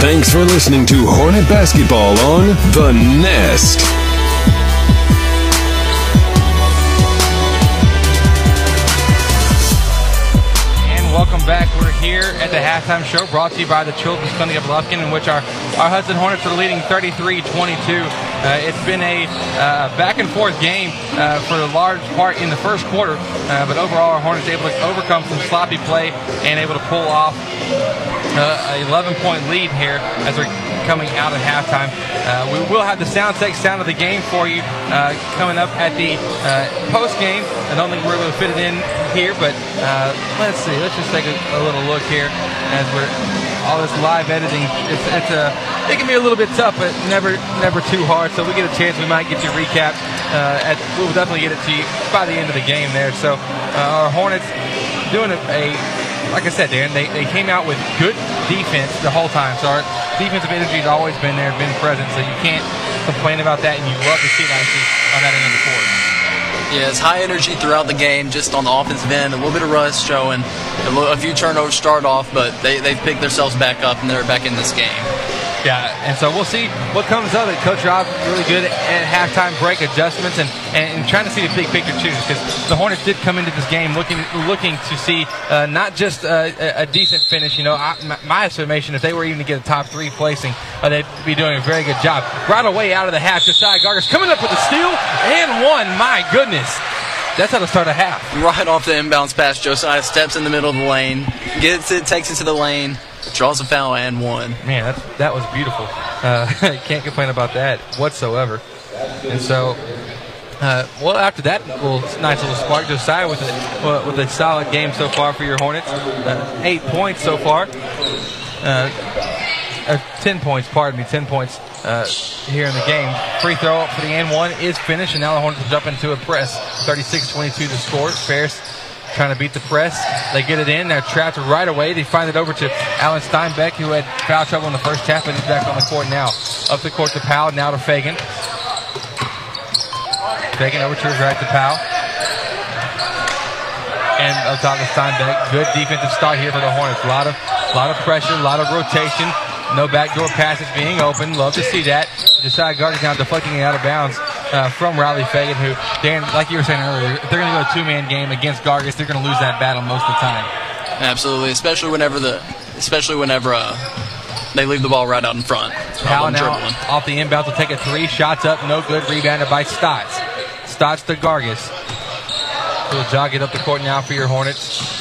Thanks for listening to Hornet Basketball on The Nest. And welcome back. We're here at the halftime show brought to you by the Children's Clinic of Lufkin, in which our Hudson Hornets are leading 33-22. It's been a back-and-forth game for the large part in the first quarter, but overall our Hornets able to overcome some sloppy play and able to pull off an 11-point lead here as we're coming out at halftime. We will have the sound of the game for you coming up at the post game. I don't think we're going to fit it in here, but let's see. Let's just take a little look here as we're all this live editing. It can be a little bit tough, but never too hard. So if we get a chance, we might get you recapped. We'll definitely get it to you by the end of the game there. So our Hornets doing like I said, Dan, they came out with good defense the whole time. So our defensive energy has always been there, been present. So you can't complain about that, and you love to see that on that end of the court. Yeah, it's high energy throughout the game, just on the offensive end. A little bit of rust showing, a few turnovers start off, but they've picked themselves back up, and they're back in this game. Yeah, and so we'll see what comes of it. Coach Rob really good at halftime break adjustments and trying to see the big picture too, because the Hornets did come into this game looking to see not just a decent finish. You know, my estimation, if they were even to get a top three placing, they'd be doing a very good job. Right away out of the half, Josiah Gargis coming up with a steal and one. My goodness. That's how to start a half. Right off the inbounds pass, Josiah steps in the middle of the lane, gets it, takes it to the lane, draws a foul and one. Man, that was beautiful. Can't complain about that whatsoever. And so, after that little nice little spark, Josiah with a solid game so far for your Hornets. 8 points so far. 10 points here in the game. Free throw up for the and one is finished, and now the Hornets will jump into a press. 36-22 to score. Ferris trying to beat the press. They get it in. They're trapped right away. They find it over to Allen Steinbeck, who had foul trouble in the first half, but he's back on the court now. Up the court to Powell, now to Fagan. Fagan over to his right to Powell. And up top to Steinbeck. Good defensive start here for the Hornets. A lot of pressure, a lot of rotation. No backdoor passes being open. Love to see that. Josiah Gargis now deflecting it out of bounds from Riley Fagan, who, Dan, like you were saying earlier, if they're going to go a two-man game against Gargis, they're going to lose that battle most of the time. Absolutely, especially whenever they leave the ball right out in front. Powell now off the inbounds will take a three. Shots up, no good. Rebounded by Stotts. Stotts to Gargis. He'll jog it up the court now for your Hornets.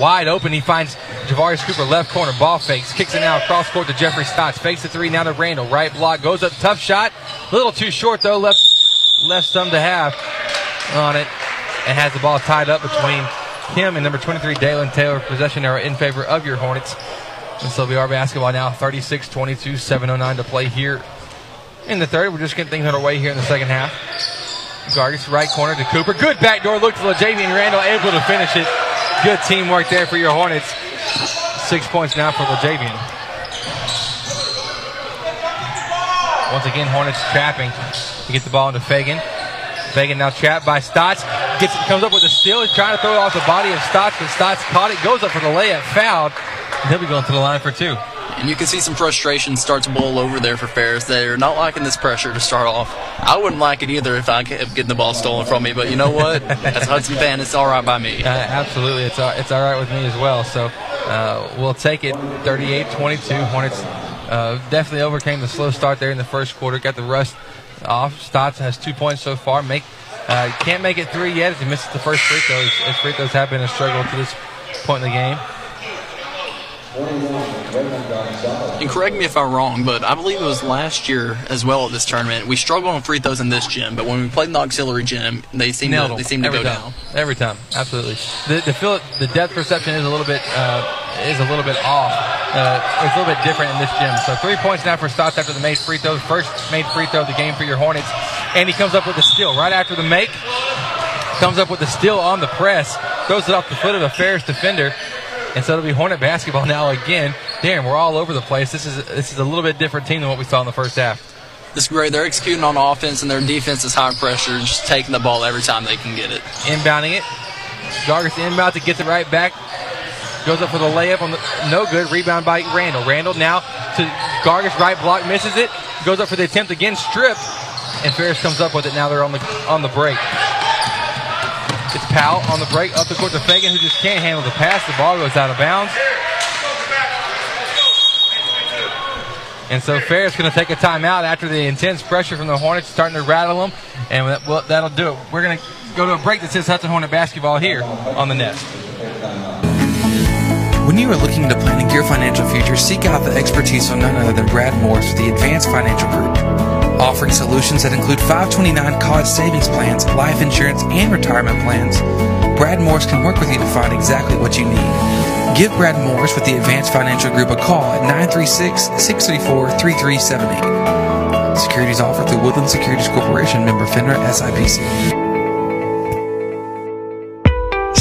Wide open, he finds Javarius Cooper, left corner, ball fakes, kicks it now across court to Jeffrey Stotts. Fakes the three, now to Randall, right block, goes up, tough shot. Little too short, though, left some to have on it. And has the ball tied up between him and number 23, Daylon Taylor. Possession error in favor of your Hornets. And so we are basketball now, 36-22, 7:09 to play here in the third. We're just getting things underway here in the second half. Gargis, right corner to Cooper. Good backdoor look to LeJavian Randall, able to finish it. Good teamwork there for your Hornets. 6 points now for LeJavian. Once again, Hornets trapping to get the ball into Fagan. Fagan now trapped by Stotts. Comes up with a steal. He's trying to throw it off the body of Stotts, but Stotts caught it. Goes up for the layup, fouled. And he'll be going to the line for two. And you can see some frustration start to boil over there for Ferris. They're not liking this pressure to start off. I wouldn't like it either if I kept getting the ball stolen from me. But you know what? As a Hudson fan, it's all right by me. Absolutely. It's all right with me as well. So we'll take it 38-22. Hornets definitely overcame the slow start there in the first quarter. Got the rust off. Stotts has 2 points so far. Can't make it three yet as he misses the first free throw. His free throws have been a struggle to this point in the game. And correct me if I'm wrong, but I believe it was last year as well at this tournament. We struggled on free throws in this gym, but when we played in the auxiliary gym, they seem to go down every time. Absolutely, the depth perception is a little bit is a little bit off. It's a little bit different in this gym. So 3 points now for Stotts after the made free throw. First made free throw of the game for your Hornets. And he comes up with a steal right after the make. Comes up with a steal on the press. Throws it off the foot of a Ferris defender. And so it'll be Hornet basketball now again. Damn, we're all over the place. This is a little bit different team than what we saw in the first half. It's great. They're executing on offense, and their defense is high pressure, just taking the ball every time they can get it. Inbounding it. Gargis inbounds it, gets it right back. Goes up for the layup. No good. Rebound by Randall. Randall now to Gargis. Right block. Misses it. Goes up for the attempt again. Stripped. And Ferris comes up with it. Now they're on the break. It's Powell on the break. Up the court to Fagan, who just can't handle the pass. The ball goes out of bounds. And so Ferris is going to take a timeout after the intense pressure from the Hornets, starting to rattle them. And that'll do it. We're going to go to a break. That says Hudson Hornet basketball here on The Nest. When you are looking to plan your financial future, seek out the expertise of none other than Brad Moore with the Advanced Financial Group, offering solutions that include 529 college savings plans, life insurance, and retirement plans. Brad Morris can work with you to find exactly what you need. Give Brad Morris with the Advanced Financial Group a call at 936-634-3378. Securities offered through Woodland Securities Corporation, member FINRA SIPC.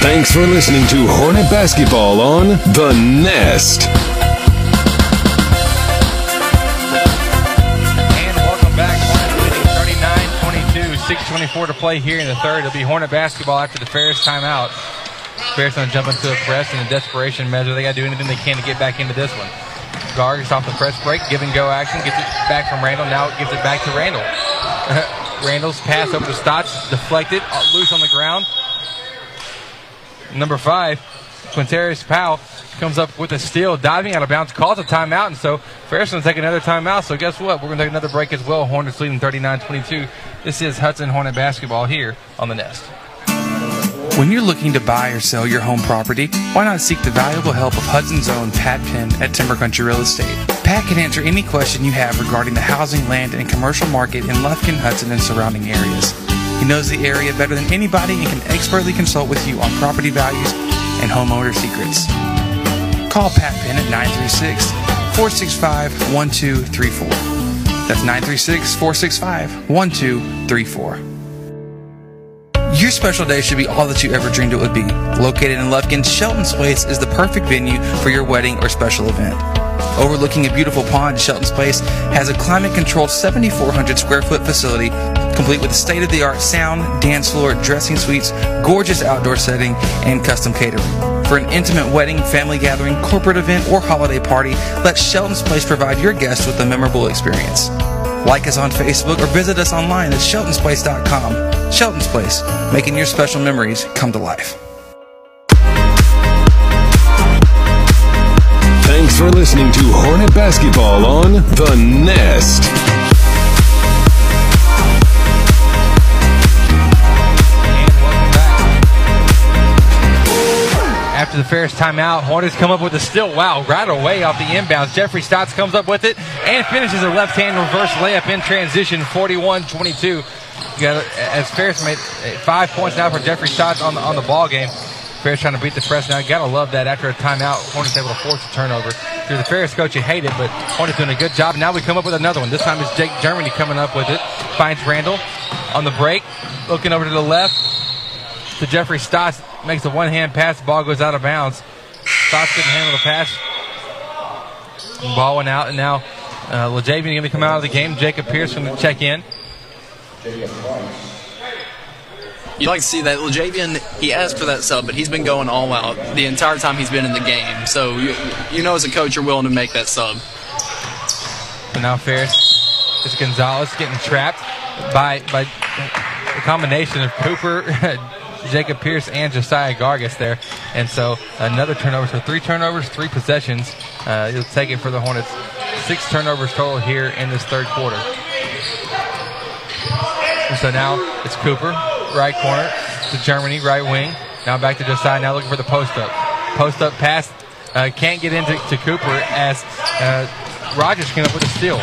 Thanks for listening to Hornet Basketball on The Nest. And welcome back. Hornet leading 39-22, 6:24 to play here in the third. It'll be Hornet basketball after the Ferris timeout. Ferris going to jump into a press in a desperation measure. They got to do anything they can to get back into this one. Gargis off the press break, give and go action, gets it back from Randall. Now it gives it back to Randall. Randall's pass over to Stotts, deflected, loose on the ground. Number 5, Quintarius Powell, comes up with a steal, diving out of bounds, calls a timeout, and so Ferris will take another timeout. So guess what? We're going to take another break as well. Hornets leading 39-22. This is Hudson Hornet basketball here on The Nest. When you're looking to buy or sell your home property, why not seek the valuable help of Hudson's own Pat Penn at Timber Country Real Estate? Pat can answer any question you have regarding the housing, land, and commercial market in Lufkin, Hudson, and surrounding areas. He knows the area better than anybody and can expertly consult with you on property values and homeowner secrets. Call Pat Penn at 936-465-1234. That's 936-465-1234. Your special day should be all that you ever dreamed it would be. Located in Lufkin, Shelton's Place is the perfect venue for your wedding or special event. Overlooking a beautiful pond, Shelton's Place has a climate-controlled 7,400 square foot facility complete with state-of-the-art sound, dance floor, dressing suites, gorgeous outdoor setting, and custom catering. For an intimate wedding, family gathering, corporate event, or holiday party, let Shelton's Place provide your guests with a memorable experience. Like us on Facebook or visit us online at sheltonsplace.com. Shelton's Place, making your special memories come to life. Thanks for listening to Hornet Basketball on The Nest. And welcome back. After the Ferris timeout, Hornets come up with a steal. Wow, right away off the inbounds. Jeffrey Stotts comes up with it and finishes a left-hand reverse layup in transition, 41-22. As Ferris made 5 points now for Jeffrey Stotts on the ball game. Ferris trying to beat the press now. You got to love that. After a timeout, Hornets able to force a turnover. Through the Ferris coach, you hate it, but Hornets doing a good job. Now we come up with another one. This time it's Jake Germany coming up with it. Finds Randall on the break. Looking over to the left to Jeffrey Stotts. Makes a one-hand pass. Ball goes out of bounds. Stotts couldn't handle the pass. Ball went out, and now LeJavian going to come out of the game. Jacob Pierce going to check in. You'd like to see that. LeJavian, he asked for that sub, but he's been going all out the entire time he's been in the game. So you know as a coach you're willing to make that sub. And now Ferris is Gonzalez getting trapped by a combination of Cooper, Jacob Pierce and Josiah Gargis there. And so another turnover. So three turnovers, three possessions. He'll take it for the Hornets. Six turnovers total here in this third quarter. And so now it's Cooper, right corner, to Germany, right wing. Now back to Josiah, now looking for the post-up. Post-up pass. Can't get into Cooper as Rogers came up with a steal.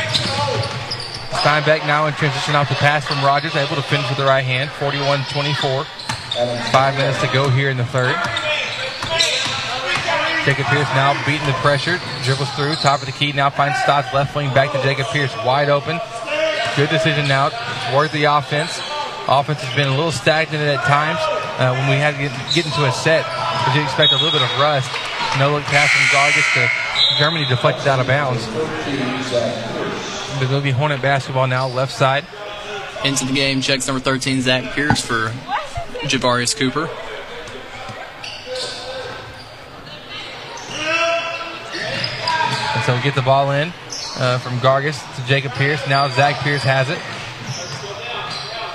Steinbeck now in transition off the pass from Rogers, able to finish with the right hand, 41-24. 5 minutes to go here in the third. Jacob Pierce now beating the pressure, dribbles through, top of the key, now finds Stotts, left wing back to Jacob Pierce, wide open. Good decision now, worth the offense. Offense has been a little stagnant at times. When we had to get into a set, did you expect a little bit of rust? No-look pass from Gargis to Germany, deflected out of bounds. But it'll be Hornet basketball now, left side. Into the game, checks number 13, Zach Pierce for Javarius Cooper. And so we get the ball in from Gargis to Jacob Pierce. Now Zach Pierce has it.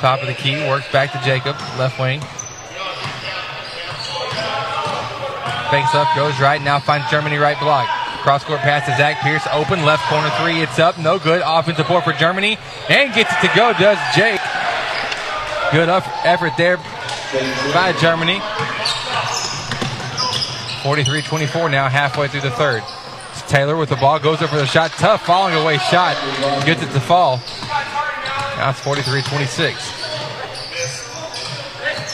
Top of the key, works back to Jacob, left wing. Fakes up, goes right, now finds Germany right block. Cross-court pass to Zach Pierce, open, left corner three, it's up, no good. Offensive board for Germany, and gets it to go, does Jake. Good effort there by Germany. 43-24 now, halfway through the third. Taylor with the ball, goes up for the shot, tough, falling away shot, gets it to fall. Now it's 43-26.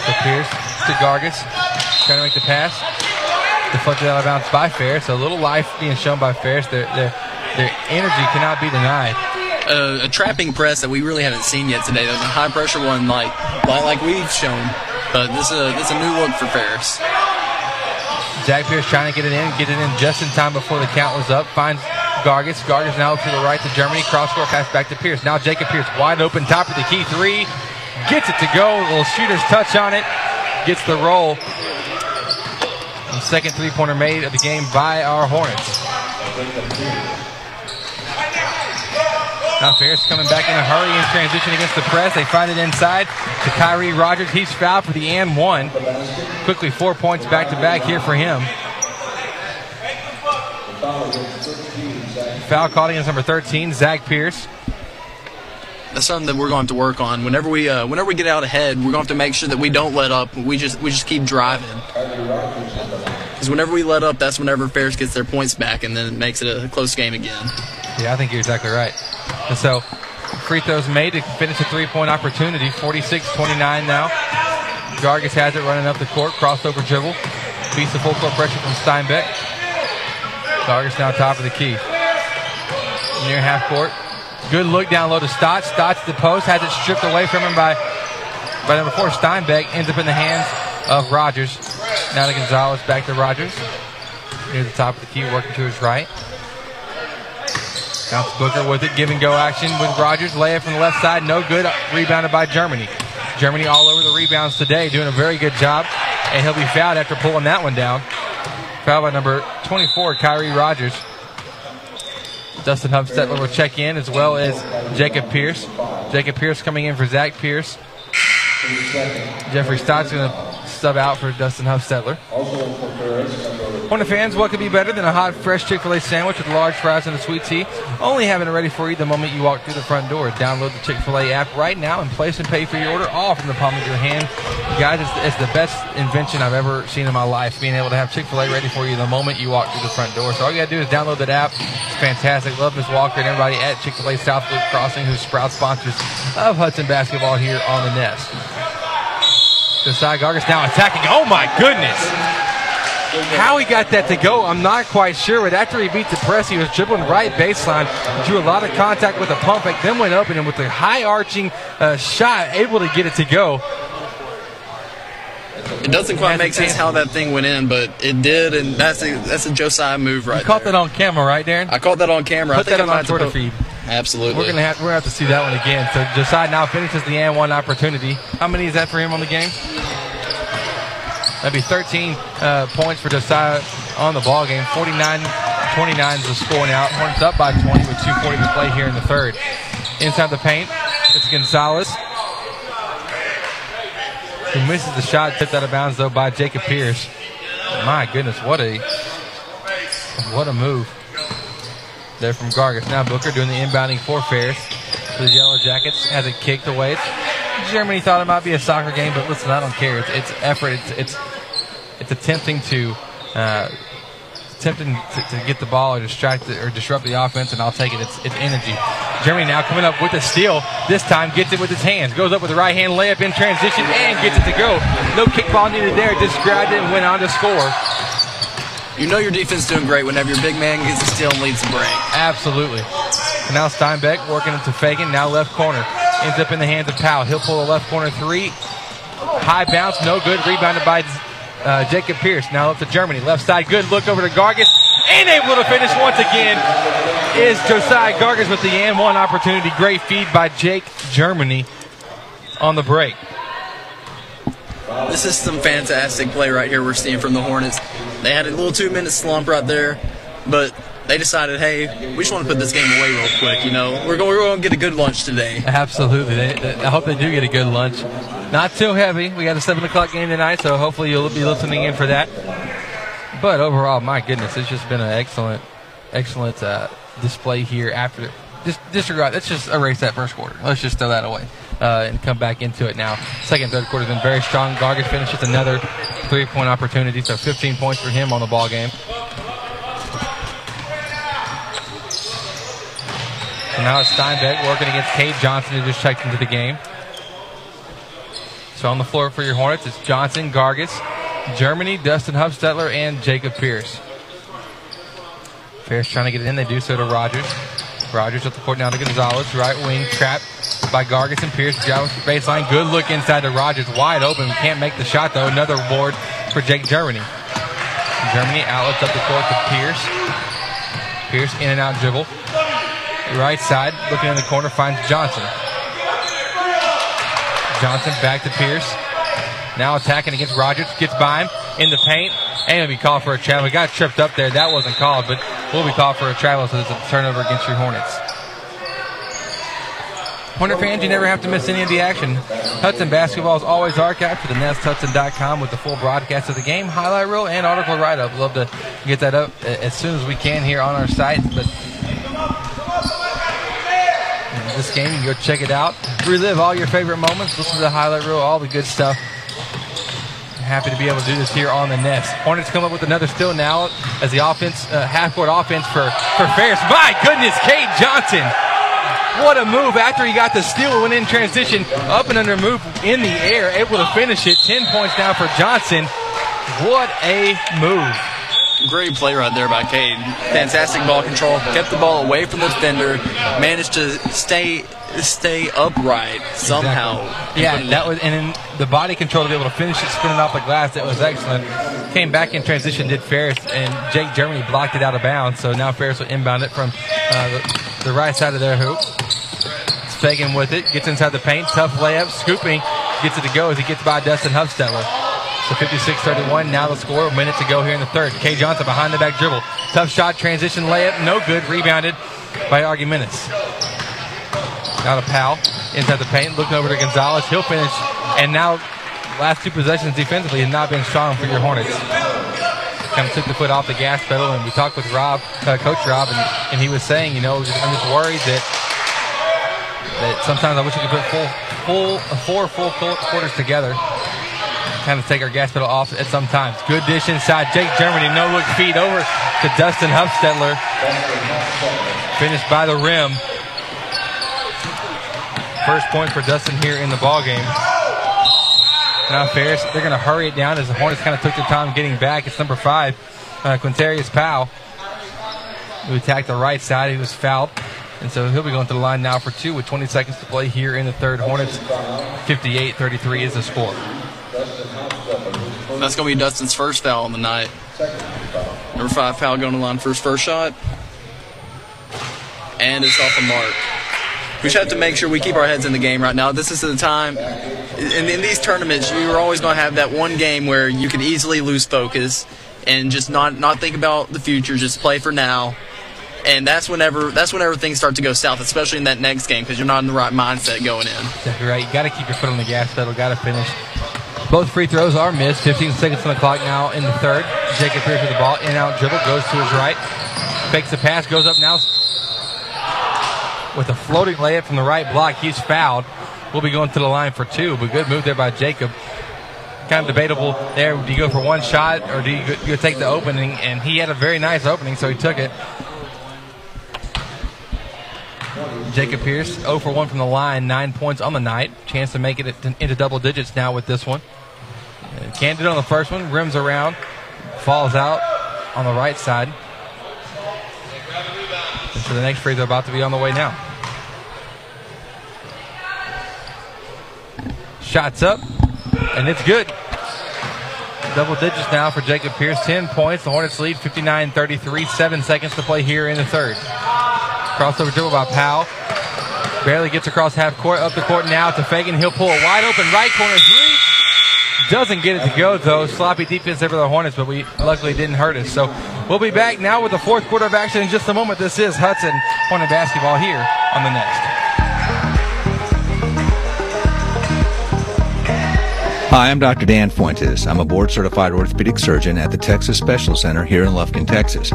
To Pierce, to Gargis, trying to make the pass. Deflected out of bounds by Ferris. A little life being shown by Ferris. Their energy cannot be denied. A trapping press that we really haven't seen yet today. That was a high-pressure one like we've shown. But this is a new look for Ferris. Jack Pierce trying to get it in just in time before the count was up. Finds Gargis. Gargis now to the right to Germany. Cross-court pass back to Pierce. Now Jacob Pierce wide open, top of the key three. Gets it to go. A little shooter's touch on it. Gets the roll. And second three-pointer made of the game by our Hornets. Now Ferris coming back in a hurry in transition against the press. They find it inside to Kyrie Rogers. He's fouled for the and one. Quickly 4 points back-to-back here for him. Foul caught against number 13, Zach Pierce. That's something that we're going to have to work on. Whenever we get out ahead, we're going to have to make sure that we don't let up. We just keep driving. Because whenever we let up, that's whenever Ferris gets their points back, and then it makes it a close game again. Yeah, I think you're exactly right. And so free throws made to finish a three-point opportunity, 46-29 now. Gargis has it running up the court, crossover dribble. Beats the full-court pressure from Steinbeck. Gargis now top of the key. Near half court. Good look down low to Stotts. Stotts at the post, has it stripped away from him by number four, Steinbeck. Ends up in the hands of Rogers. Now to Gonzalez, back to Rogers. Near the top of the key, working to his right. Now Booker with it, give and go action with Rogers. Layup from the left side, no good. Rebounded by Germany. Germany all over the rebounds today, doing a very good job. And he'll be fouled after pulling that one down. Foul by number 24, Kyrie Rogers. Dustin Hufstetler will check in, as well as Jacob Pierce. Jacob Pierce coming in for Zach Pierce. Jeffrey Stotts going to sub out for Dustin Hufstetler. Hornet fans, what could be better than a hot, fresh Chick-fil-A sandwich with large fries and a sweet tea? Only having it ready for you the moment you walk through the front door. Download the Chick-fil-A app right now and place and pay for your order all from the palm of your hand. Guys, it's the best invention I've ever seen in my life, being able to have Chick-fil-A ready for you the moment you walk through the front door. So all you got to do is download that app. It's fantastic. Love Ms. Walker and everybody at Chick-fil-A Southwood Crossing, who's proud sponsors of Hudson basketball here on The Nest. Josiah Gargis now attacking. Oh, my goodness. How he got that to go, I'm not quite sure. But after he beat the press, he was dribbling right baseline, drew a lot of contact with a pump back, then went open, and with a high arching shot, able to get it to go. It doesn't quite make sense how that thing went in, but it did, and that's a Josiah move right there. You caught that on camera, right, Darren? I caught that on camera. Put that on my Twitter feed. Absolutely. We're gonna have to see that one again. So Josiah now finishes the and one opportunity. How many is that for him on the game? That'd be 13 points for Josiah on the ball game. 49-29 is the score now. Hornets up by 20 with 2:40 to play here in the third. Inside the paint, it's Gonzalez. who misses the shot, tipped out of bounds, though, by Jacob Pierce. My goodness, what a move there from Gargis. Now Booker doing the inbounding for Ferris. For the Yellow Jackets, has it kicked away. Germany thought it might be a soccer game, but listen, I don't care. It's effort. It's attempting to get the ball or distract or disrupt the offense, and I'll take it. It's energy. Germany now coming up with a steal. This time gets it with his hands. Goes up with the right hand layup in transition and gets it to go. No kickball needed there. Just grabbed it and went on to score. You know your defense doing great whenever your big man gets a steal and leads the break. Absolutely. And now Steinbeck working into Fagan. Now left corner. Ends up in the hands of Powell. He'll pull a left corner three. High bounce. No good. Rebounded by Jacob Pierce. Now up to Germany. Left side. Good look over to Gargis. And able to finish once again is Josiah Gargis with the and one opportunity. Great feed by Jake Germany on the break. This is some fantastic play right here we're seeing from the Hornets. They had a little 2-minute slump right there, but they decided, hey, we just want to put this game away real quick. You know, we're going to get a good lunch today. Absolutely. I hope they do get a good lunch. Not too heavy. We got a 7 o'clock game tonight, so hopefully you'll be listening in for that. But overall, my goodness, it's just been an excellent display here. After just disregard, let's just erase that first quarter. Let's just throw that away and come back into it now. Second, third quarter has been very strong. Gargis finishes another three-point opportunity, so 15 points for him on the ball game. So now it's Steinbeck working against Cade Johnson, who just checked into the game. So on the floor for your Hornets, it's Johnson, Gargis, Germany, Dustin Hufstetler, and Jacob Pierce. Pierce trying to get it in. They do so to Rogers. Rogers up the court now to Gonzalez. Right wing trapped by Gargis and Pierce. Jones baseline. Good look inside to Rogers. Wide open. Can't make the shot, though. Another board for Jake Germany. Germany outlets up the court to Pierce. Pierce in and out dribble. Right side, looking in the corner, finds Johnson. Johnson back to Pierce. Now attacking against Rogers. Gets by him in the paint. And it'll be called for a travel. He got tripped up there. That wasn't called, but will be called for a travel, so it's a turnover against your Hornets. Hornet fans, you never have to miss any of the action. Hudson basketball is always archived for the NestHudson.com with the full broadcast of the game, highlight reel, and article write-up. We'd love to get that up as soon as we can here on our site, but this game, you can go check it out. Relive all your favorite moments. Listen to the highlight reel, all the good stuff. Happy to be able to do this here on the Nest. Hornets come up with another steal now as the offense, half-court offense for Ferris. My goodness, Kate Johnson. What a move after he got the steal. Went in transition, up and under move in the air, able to finish it. 10 points now for Johnson. What a move. Great play right there by Cade. Fantastic ball control. Kept the ball away from the defender. Managed to stay upright somehow. Exactly. Yeah, that was, and then the body control to be able to finish it, spinning off the glass. That was excellent. Came back in transition, did Ferris, and Jake Germany blocked it out of bounds. So now Ferris will inbound it from the right side of their hoop. It's Fagan with it. Gets inside the paint. Tough layup. Scooping. Gets it to go as he gets by Dustin Hufstetler. So 56-31, now the score, a minute to go here in the third. K. Johnson behind the back dribble. Tough shot, transition layup, no good. Rebounded by Argumentas. Now to Powell, inside the paint, looking over to Gonzalez. He'll finish, and now last two possessions defensively have not been strong for your Hornets. Kind of took the foot off the gas pedal, and we talked with Rob, Coach Rob, and he was saying, you know, I'm just worried that sometimes I wish we could put four full quarters together. Kind of take our gas pedal off at some times. Good dish inside. Jake Germany, no-look feed over to Dustin Hufstetler. Finished by the rim. First point for Dustin here in the ballgame. Now Ferris, they're going to hurry it down as the Hornets kind of took their time getting back. It's number 5, Quintarius Powell, who attacked the right side. He was fouled. And so he'll be going to the line now for 2 with 20 seconds to play here in the third. Hornets 58-33 is the score. That's going to be Dustin's first foul on the night. Number 5 foul going to line for his first shot. And it's off the mark. We just have to make sure we keep our heads in the game right now. This is the time. In these tournaments, you're always going to have that one game where you could easily lose focus and just not think about the future, just play for now. And that's whenever things start to go south, especially in that next game because you're not in the right mindset going in. Right. You got to keep your foot on the gas pedal. Got to finish. Both free throws are missed. 15 seconds on the clock now in the third. Jacob Pierce with the ball. In-out dribble. Goes to his right. Fakes the pass. Goes up now with a floating layup from the right block. He's fouled. We'll be going to the line for two. But good move there by Jacob. Kind of debatable there. Do you go for one shot or do you take the opening? And he had a very nice opening, so he took it. Jacob Pierce, 0 for 1 from the line, 9 points on the night. Chance to make it into double digits now with this one. Can't do it on the first one. Rims around. Falls out on the right side. And so the next free throw about to be on the way now. Shots up. And it's good. Double digits now for Jacob Pierce. 10 points. The Hornets lead 59-33. 7 seconds to play here in the third. Crossover dribble by Powell. Barely gets across half court. Up the court now to Fagan. He'll pull a wide open right corner three. Doesn't get it to go, though. Sloppy defense there for the Hornets, but we luckily didn't hurt us. So we'll be back now with the fourth quarter of action in just a moment. This is Hudson Hornet Basketball here on The Nest. Hi, I'm Dr. Dan Fuentes. I'm a board-certified orthopedic surgeon at the Texas Specialist Center here in Lufkin, Texas.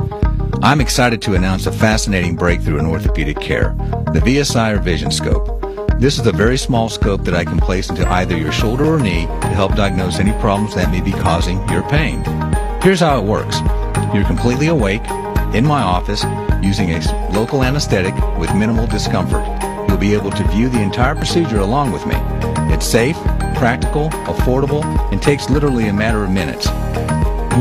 I'm excited to announce a fascinating breakthrough in orthopedic care, the VSI or Vision Scope. This is a very small scope that I can place into either your shoulder or knee to help diagnose any problems that may be causing your pain. Here's how it works. You're completely awake, in my office, using a local anesthetic with minimal discomfort. You'll be able to view the entire procedure along with me. It's safe, practical, affordable, and takes literally a matter of minutes.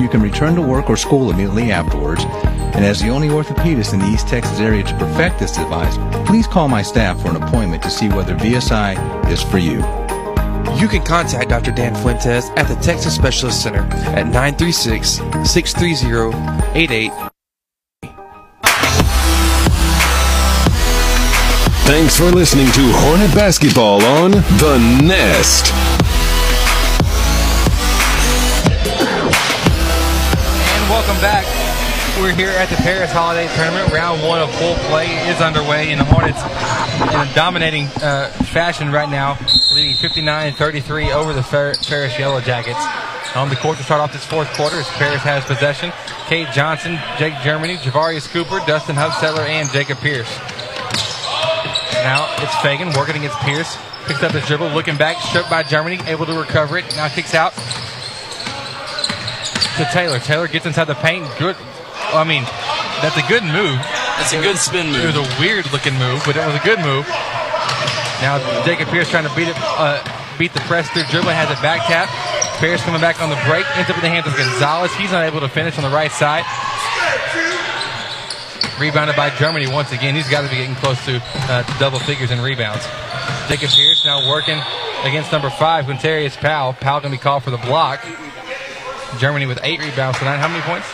You can return to work or school immediately afterwards, and as the only orthopedist in the East Texas area to perfect this device, please call my staff for an appointment to see whether VSI is for you. You can contact Dr. Dan Fuentes at the Texas Specialist Center at 936-630-8888. Thanks for listening to Hornet Basketball on The Nest. And welcome back. We're here at the Paris Holiday Tournament. Round one of full play is underway, and the Hornets in a dominating fashion right now, leading 59-33 over the Ferris Yellow Jackets. On the court to start off this fourth quarter as Paris has possession. Kate Johnson, Jake Germany, Javarius Cooper, Dustin Hufstetler, and Jacob Pierce. Now it's Fagan working against Pierce. Picks up the dribble, looking back, stripped by Germany, able to recover it. Now kicks out to Taylor. Taylor gets inside the paint. Good. I mean, that's a good move. That's a good spin move. It was a weird-looking move, but it was a good move. Now Jacob Pierce trying to beat the press through dribble. Has a back tap. Pierce coming back on the break. Ends up in the hands of Gonzalez. He's not able to finish on the right side. Rebounded by Germany once again. He's got to be getting close to double figures in rebounds. Jacob Pierce now working against number 5, Quintarius Powell. Powell going to be called for the block. Germany with 8 rebounds tonight. How many points?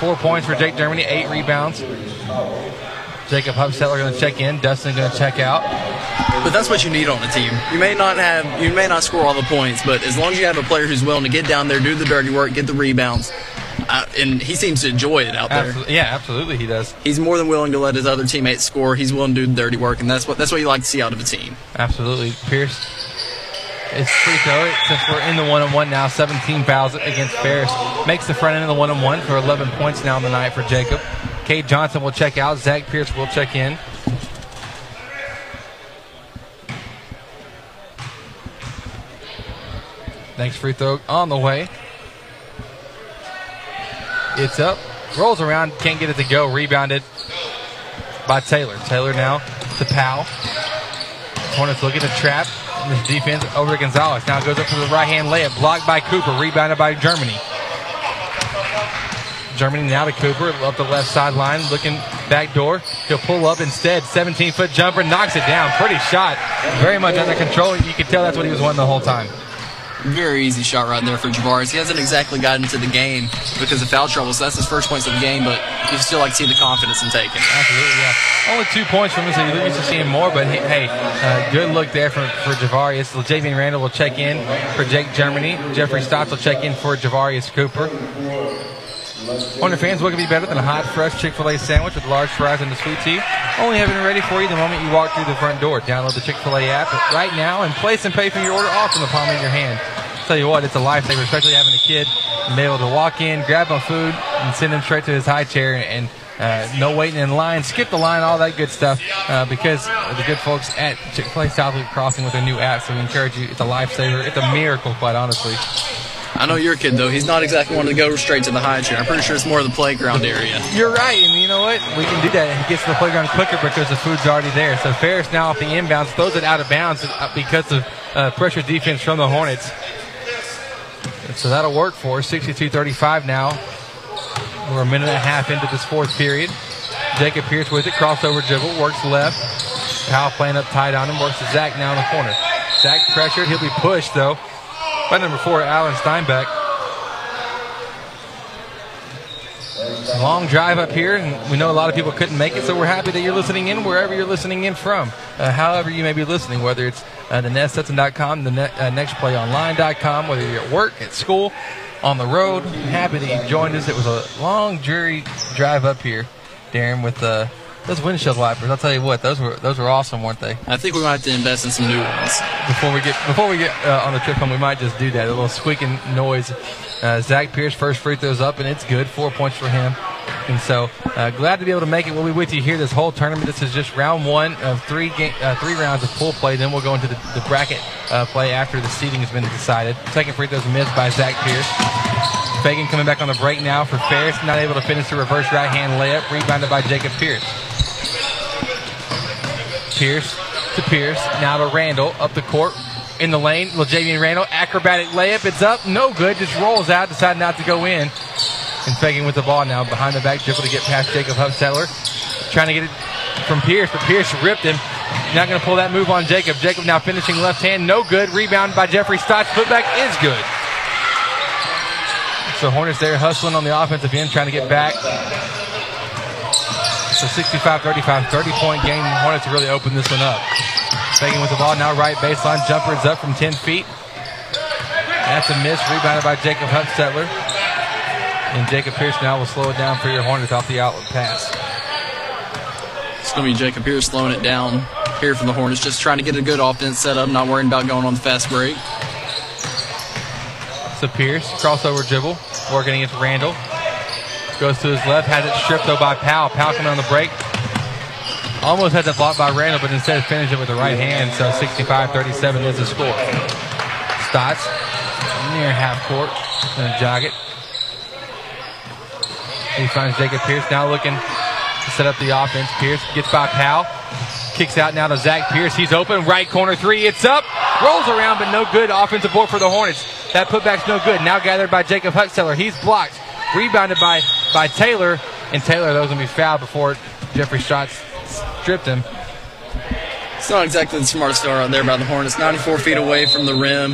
4 points for Jake Germany, 8 rebounds. Jacob Hufstetler going to check in. Dustin going to check out. But that's what you need on a team. You may not score all the points, but as long as you have a player who's willing to get down there, do the dirty work, get the rebounds, and he seems to enjoy it out there. Absolutely. Yeah, absolutely he does. He's more than willing to let his other teammates score. He's willing to do the dirty work, and that's what you like to see out of a team. Absolutely. Pierce, it's free throw. Since we're in the 1-on-1 now, 17 fouls against Ferris. Makes the front end of the 1-on-1 for 11 points now on the night for Jacob. Cade Johnson will check out. Zach Pierce will check in. Next free throw on the way. It's up, rolls around, can't get it to go. Rebounded by Taylor. Taylor now to Powell. Hornets looking to trap. And this defense over Gonzalez. Now goes up to the right-hand layup. Blocked by Cooper. Rebounded by Germany. Germany now to Cooper. Up the left sideline. Looking back door. He'll pull up instead. 17-foot jumper. Knocks it down. Pretty shot. Very much under control. You can tell that's what he was wanting the whole time. Very easy shot right there for Javarius. He hasn't exactly gotten into the game because of foul trouble, so that's his first points of the game, but you still like to see the confidence in taking. Absolutely, yeah. Only 2 points from him, so you're used to seeing more, but hey, good look there for Javarius. LeJavian Randall will check in for Jake Germany. Jeffrey Stotts will check in for Javarius Cooper. OnlyFans, what could be better than a hot, fresh Chick-fil-A sandwich with large fries and a sweet tea? Only having it ready for you the moment you walk through the front door. Download the Chick-fil-A app right now and place and pay for your order off in the palm of your hand. I'll tell you what, it's a lifesaver, especially having a kid and be able to walk in, grab my food, and send him straight to his high chair and no waiting in line, skip the line, all that good stuff because of the good folks at Chick-fil-A South Loop Crossing with their new app. So we encourage you. It's a lifesaver. It's a miracle, quite honestly. I know your kid, though. He's not exactly one to go straight to the high chair. I'm pretty sure it's more of the playground area. You're right, and you know what? We can do that. He gets to the playground quicker because the food's already there. So Ferris now off the inbounds, throws it out of bounds because of pressure defense from the Hornets. So that'll work for us. 62-35 now. We're a minute and a half into this fourth period. Jacob Pierce with it, crossover dribble, works left. Powell playing up tight on him, works to Zach now in the corner. Zach pressured. He'll be pushed, though, by number 4, Allen Steinbeck. It's a long drive up here, and we know a lot of people couldn't make it, so we're happy that you're listening in wherever you're listening in from. However you may be listening, whether it's thenest.com, nextplayonline.com, whether you're at work, at school, on the road. Happy that you joined us. It was a long, dreary drive up here, Darren, with those windshield wipers. I'll tell you what, those were awesome, weren't they? I think we might have to invest in some new ones. Before we get on the trip home, we might just do that, a little squeaking noise. Zach Pierce, first free throw's up, and it's good. 4 points for him. And so glad to be able to make it. We'll be with you here this whole tournament. This is just round one of three rounds of pool play. Then we'll go into the bracket play after the seeding has been decided. Second free throw's missed by Zach Pierce. Fagan coming back on the break now for Ferris. Not able to finish the reverse right-hand layup. Rebounded by Jacob Pierce. Pierce to Pierce, now to Randall, up the court, in the lane, LeJavian Randall, acrobatic layup, it's up, no good, just rolls out, decided not to go in, and Fagan with the ball now, behind the back dribble to get past Jacob Hufstetler, trying to get it from Pierce, but Pierce ripped him, not going to pull that move on Jacob. Jacob now finishing left hand, no good, rebound by Jeffrey Stotts, putback is good. So Hornets there hustling on the offensive end, trying to get back. So 65-35, 30-point game. Hornets really open this one up. Fagan with the ball now, right baseline jumper is up from 10 feet. That's a miss, rebounded by Jacob Hufstetler. And Jacob Pierce now will slow it down for your Hornets off the outlet pass. It's going to be Jacob Pierce slowing it down here for the Hornets, just trying to get a good offense set up, not worrying about going on the fast break. So Pierce, crossover dribble, working against Randall. Goes to his left, has it stripped, though, by Powell. Powell coming on the break. Almost had it blocked by Randall, but instead finished it with the right hand, so 65-37 is the score. Stotts, near half court, going to jog it. He finds Jacob Pierce, now looking to set up the offense. Pierce gets by Powell, kicks out now to Zach Pierce. He's open, right corner three, it's up, rolls around, but no good. Offensive board for the Hornets. That putback's no good. Now gathered by Jacob Hufstetler. He's blocked. Rebounded by Taylor, and Taylor, though, was going to be fouled before Jeffrey Stotts stripped him. It's not exactly the smartest throw out there by the Hornets. 94 feet away from the rim.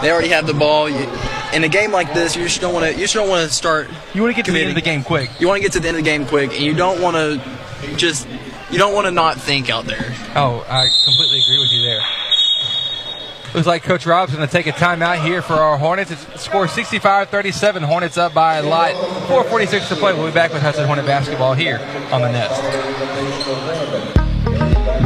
They already have the ball. In a game like this, you just don't want to. You just don't want to start. You want to get to the end of the game quick. You want to get to the end of the game quick, and you don't want to just. You don't want to not think out there. Oh, I completely agree with you there. Looks like Coach Rob's going to take a timeout here for our Hornets. It's score 65-37. Hornets up by a lot. 4:46 to play. We'll be back with Hudson Hornet basketball here on The Nest.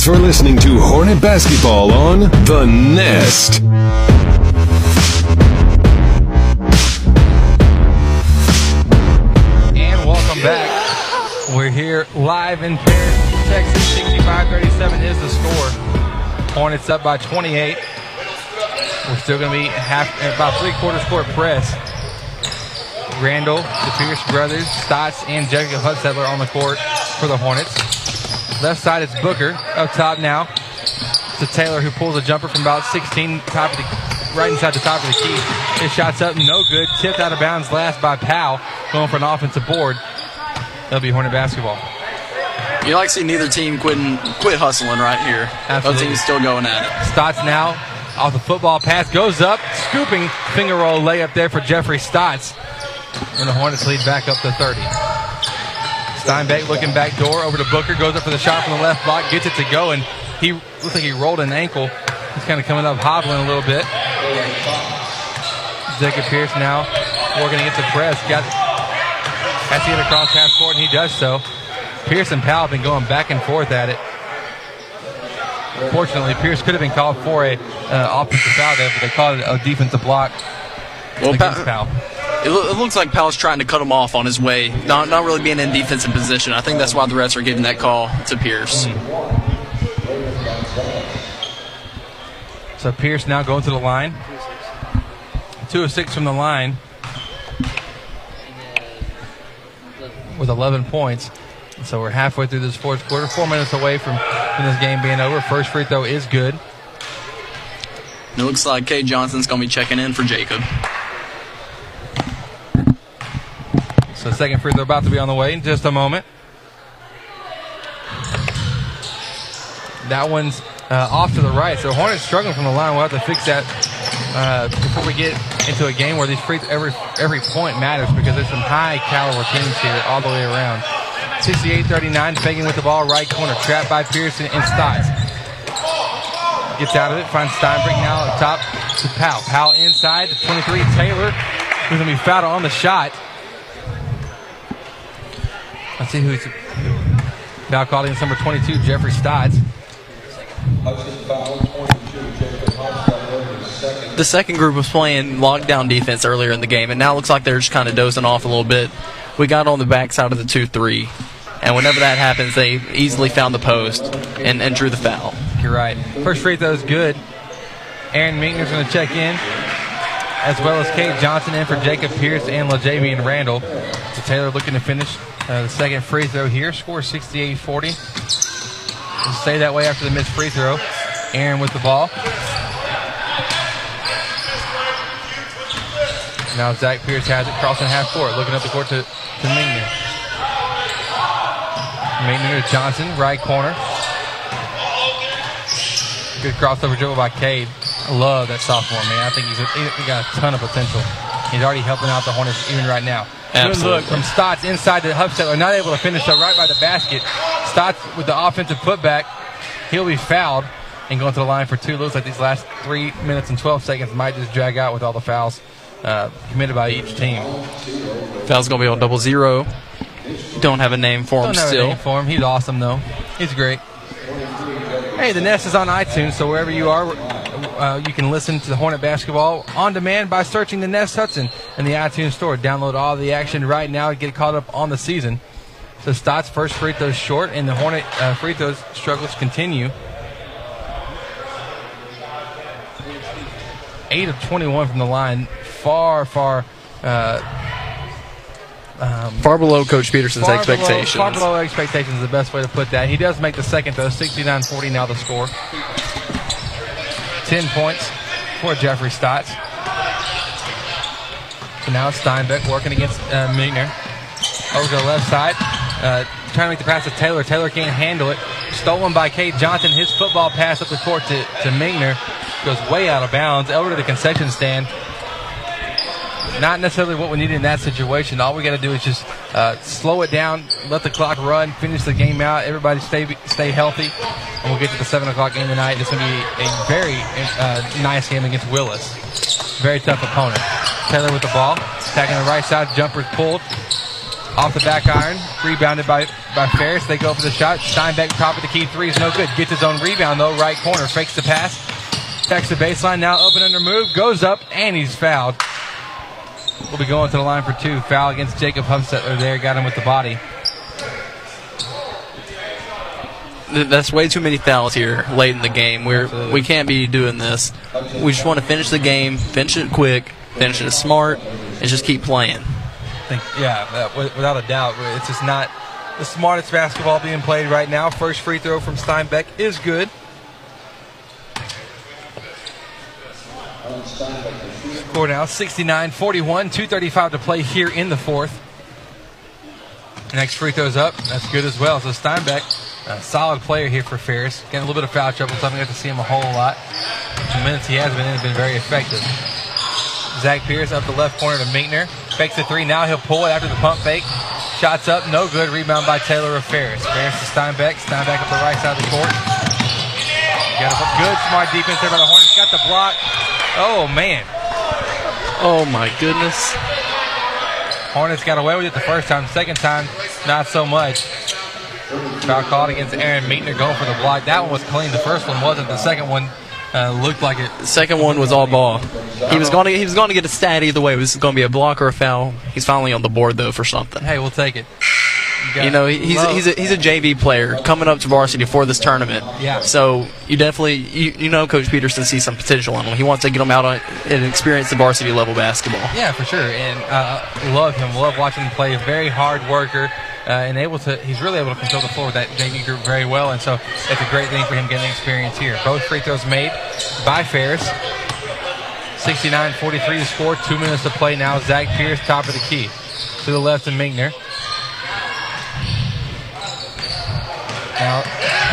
Thanks for listening to Hornet Basketball on The Nest. And welcome back. We're here live in Paris, Texas. 65-37 is the score. Hornets up by 28. We're still going to be about three-quarters court press. Randall, the Pierce brothers, Stotts, and Jacob Hufstetler on the court for the Hornets. Left side, it's Booker up top now to Taylor, who pulls a jumper from about 16, right inside the top of the key. His shot's up, no good. Tipped out of bounds last by Powell, going for an offensive board. That'll be Hornet basketball. You like to see neither team quit hustling right here. Absolutely. Both teams still going at it. Stotts now off the football pass, goes up, scooping, finger roll layup there for Jeffrey Stotts. And the Hornets lead back up to 30. Steinbeck looking back door over to Booker, goes up for the shot from the left block, gets it to go, and he looks like he rolled an ankle. He's kind of coming up hobbling a little bit. Jacob Pierce now working against the press. Has to get across half court, and he does so. Pierce and Powell have been going back and forth at it. Fortunately, Pierce could have been called for an offensive foul there, but they called it a defensive block against Powell. It looks like Powell's trying to cut him off on his way, not really being in defensive position. I think that's why the refs are giving that call to Pierce. Mm-hmm. So Pierce now going to the line. 2 of 6 from the line with 11 points. So we're halfway through this fourth quarter, 4 minutes away from this game being over. First free throw is good. It looks like Cade Johnson's going to be checking in for Jacob. So second free throw about to be on the way in just a moment. That one's off to the right. So Hornets struggling from the line. We'll have to fix that before we get into a game where these free every point matters, because there's some high caliber teams here all the way around. 68-39, Fagan with the ball, right corner. Trapped by Pearson and Stotts. Gets out of it, finds Steinbrink now up top to Powell. Powell inside, 23, Taylor, who's going to be fouled on the shot. Let's see who's foul called against number 22, Jeffrey Stotts. Hudson foul, 22, Jacob Hufstetler, second. The second group was playing lockdown defense earlier in the game, and now it looks like they're just kind of dozing off a little bit. We got on the backside of the 2-3, and whenever that happens, they easily found the post and drew the foul. You're right. First free throw is good. Aaron Meitner's going to check in, as well as Kate Johnson in for Jacob Pierce and LeJavian Randall. So Taylor looking to finish the second free throw here. Score 68-40. It'll stay that way after the missed free throw. Aaron with the ball. Now Zach Pierce has it, crossing half court, looking up the court to Meitner. Meitner to Johnson, right corner. Good crossover dribble by Cade. I love that sophomore, man. I think he's got a ton of potential. He's already helping out the Hornets even right now. Absolutely. Good look from Stotts inside to Hufstetler. Not able to finish, so right by the basket. Stotts with the offensive putback. He'll be fouled and going to the line for two. Looks like these last 3 minutes and 12 seconds might just drag out with all the fouls committed by each team. Foul's going to be on 00. Don't have a name for him still. Don't have a name for him. He's awesome, though. He's great. Hey, The Nest is on iTunes, so wherever you are, you can listen to the Hornet basketball on demand by searching The Nest Hudson in the iTunes store. Download all the action right now and get caught up on the season. So Stotts' first free throws short, and the Hornet free throws struggles continue. 8 of 21 from the line. Far below Coach Peterson's expectations. Far below expectations is the best way to put that. He does make the second, though. 69-40 now the score. 10 points for Jeffrey Stotts. So now Steinbeck working against Meitner. Over to the left side. Trying to make the pass to Taylor. Taylor can't handle it. Stolen by Kate Johnson. His football pass up the court to Meitner. Goes way out of bounds. Over to the concession stand. Not necessarily what we needed in that situation. All we got to do is just slow it down, let the clock run, finish the game out. Everybody stay healthy, and we'll get to the 7 o'clock game tonight. It's going to be a very nice game against Willis. Very tough opponent. Taylor with the ball, attacking the right side, jumper's pulled. Off the back iron, rebounded by Ferris. They go for the shot. Steinbeck, top of the key, three is no good. Gets his own rebound, though, right corner. Fakes the pass, checks the baseline. Now open under move, goes up, and he's fouled. We'll be going to the line for two. Foul against Jacob Hufstetler there. Got him with the body. That's way too many fouls here late in the game. We can't be doing this. We just want to finish the game, finish it quick, finish it smart, and just keep playing. Without a doubt. It's just not the smartest basketball being played right now. First free throw from Steinbeck is good. score now, 69-41, 2:35 to play here in the fourth. Next free throw's up. That's good as well. So Steinbeck, a solid player here for Ferris. Getting a little bit of foul trouble, so I haven't got to see him a whole lot. The minutes he has been in have been very effective. Zach Pierce up the left corner to Meitner. Fakes a three. Now he'll pull it after the pump fake. Shots up. No good. Rebound by Taylor of Ferris. Ferris to Steinbeck. Steinbeck up the right side of the court. Got a good, smart defense there by the Hornets. Got the block. Oh, man. Oh, my goodness. Hornets got away with it the first time. Second time, not so much. Foul called against Aaron Meitner going for the block. That one was clean. The first one wasn't. The second one looked like it. The second one was all ball. He was going to get a stat either way. It was going to be a block or a foul. He's finally on the board, though, for something. Hey, we'll take it. You know, he's a JV player coming up to varsity for this tournament. Yeah. So you definitely, you know, Coach Peterson sees some potential in him. He wants to get him out on, and experience the varsity level basketball. Yeah, for sure. And love him. Love watching him play. Very hard worker. And he's really able to control the floor with that JV group very well. And so it's a great thing for him getting experience here. Both free throws made by Ferris. 69-43 to score. 2 minutes to play now. Zach Pierce, top of the key. To the left and Meitner. Now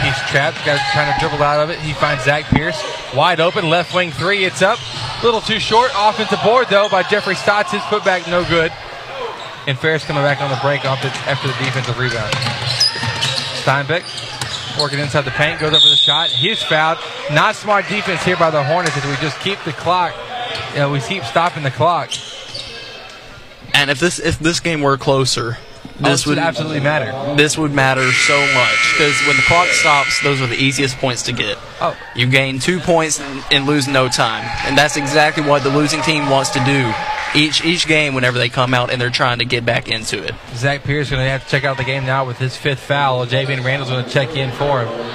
he's trapped, got trying to dribble out of it. He finds Zach Pierce. Wide open, left wing three, it's up. A little too short, offensive board though by Jeffrey Stotts. His putback no good. And Ferris coming back on the break after the defensive rebound. Steinbeck working inside the paint, goes up for the shot. He's fouled. Not smart defense here by the Hornets as we just keep the clock. You know, we keep stopping the clock. And if this game were closer, this would absolutely matter. This would matter so much because when the clock stops, those are the easiest points to get. Oh. You gain 2 points and lose no time, and that's exactly what the losing team wants to do each game whenever they come out and they're trying to get back into it. Zach Pierce is going to have to check out the game now with his fifth foul. Javian Randall's going to check in for him.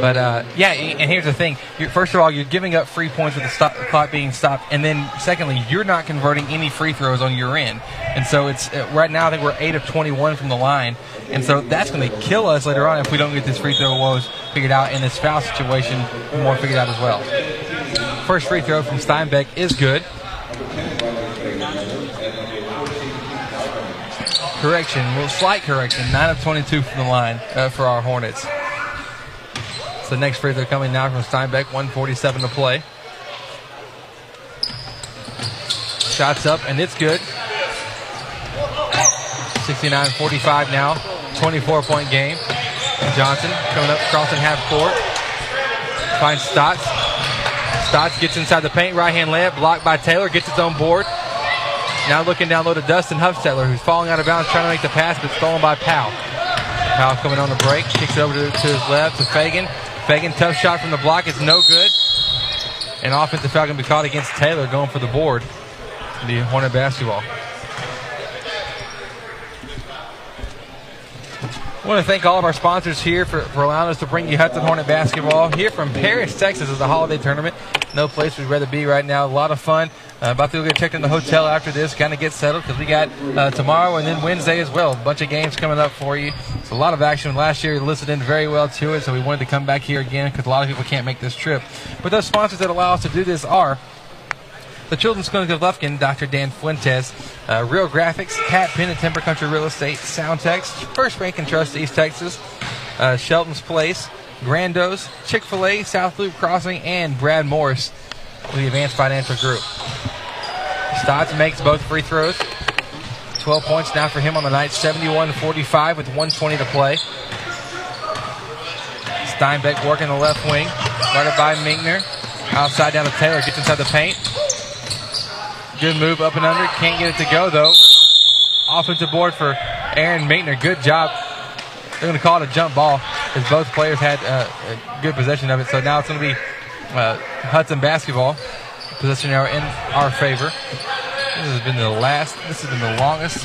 But, yeah, and here's the thing. First of all, you're giving up free points with the clock being stopped, and then, secondly, you're not converting any free throws on your end. And so it's right now I think we're 8 of 21 from the line, and so that's going to kill us later on if we don't get this free throw woes figured out and this foul situation more figured out as well. First free throw from Steinbeck is good. Correction, well, slight correction, 9 of 22 from the line for our Hornets. So next free throw coming now from Steinbeck, 1:47 to play. Shots up, and it's good. 69-45 now, 24-point game. Johnson coming up, crossing half court. Finds Stotts. Stotts gets inside the paint, right-hand layup, blocked by Taylor, gets his own board. Now looking down low to Dustin Hufstetler, who's falling out of bounds, trying to make the pass, but stolen by Powell. Powell coming on the break, kicks it over to his left to Fagan. Fagan, tough shot from the block, it's no good. An offensive foul going to be caught against Taylor, going for the board. The Hornet basketball. I want to thank all of our sponsors here for allowing us to bring you Hudson Hornet basketball here from Paris, Texas, as a holiday tournament. No place we'd rather be right now. A lot of fun. About to go get checked in the hotel after this, kind of get settled because we got tomorrow and then Wednesday as well. A bunch of games coming up for you. It's a lot of action. Last year, you listened in very well to it, so we wanted to come back here again because a lot of people can't make this trip. But those sponsors that allow us to do this are the Children's Clinic of Lufkin, Dr. Dan Fuentes, Real Graphics, Pat Penn and Timber Country Real Estate, Soundtex, First Bank and Trust East Texas, Shelton's Place, Grando's, Chick-fil-A, South Loop Crossing, and Brad Morris with the Advanced Financial Group. Stotts makes both free throws. 12 points now for him on the night, 71-45 with 1:20 to play. Steinbeck working the left wing, guarded by Meitner. Outside down to Taylor, gets inside the paint. Good move up and under. Can't get it to go, though. Offensive board for Aaron Meitner. Good job. They're going to call it a jump ball as both players had a good possession of it. So now it's going to be Hudson basketball. Possession now in our favor. This has been the longest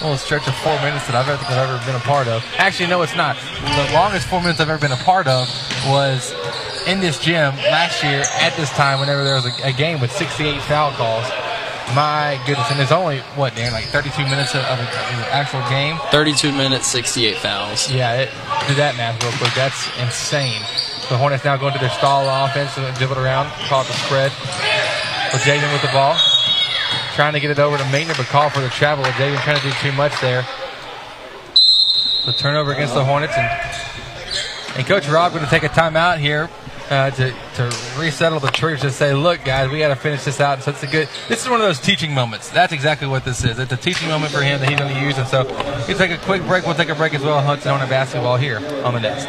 little stretch of 4 minutes that I've ever been a part of. Actually, no, it's not. The longest 4 minutes I've ever been a part of was in this gym last year at this time whenever there was a game with 68 foul calls. My goodness, and there's only, what, Dan, like 32 minutes of an actual game? 32 minutes, 68 fouls. Yeah, do that math real quick. That's insane. The Hornets now going to their stall offense and dribble it around, call it the spread. Jaden with the ball. trying to get it over to Meitner, but call for the travel. LeJavian trying to do too much there. The turnover against the Hornets. And Coach Rob going to take a timeout here to resettle the troops and say, look, guys, we got to finish this out. And so it's a good – this is one of those teaching moments. That's exactly what this is. It's a teaching moment for him that he's going to use. And so he'll take a quick break. We'll take a break as well on Hudson Hornet Basketball here on The Nest.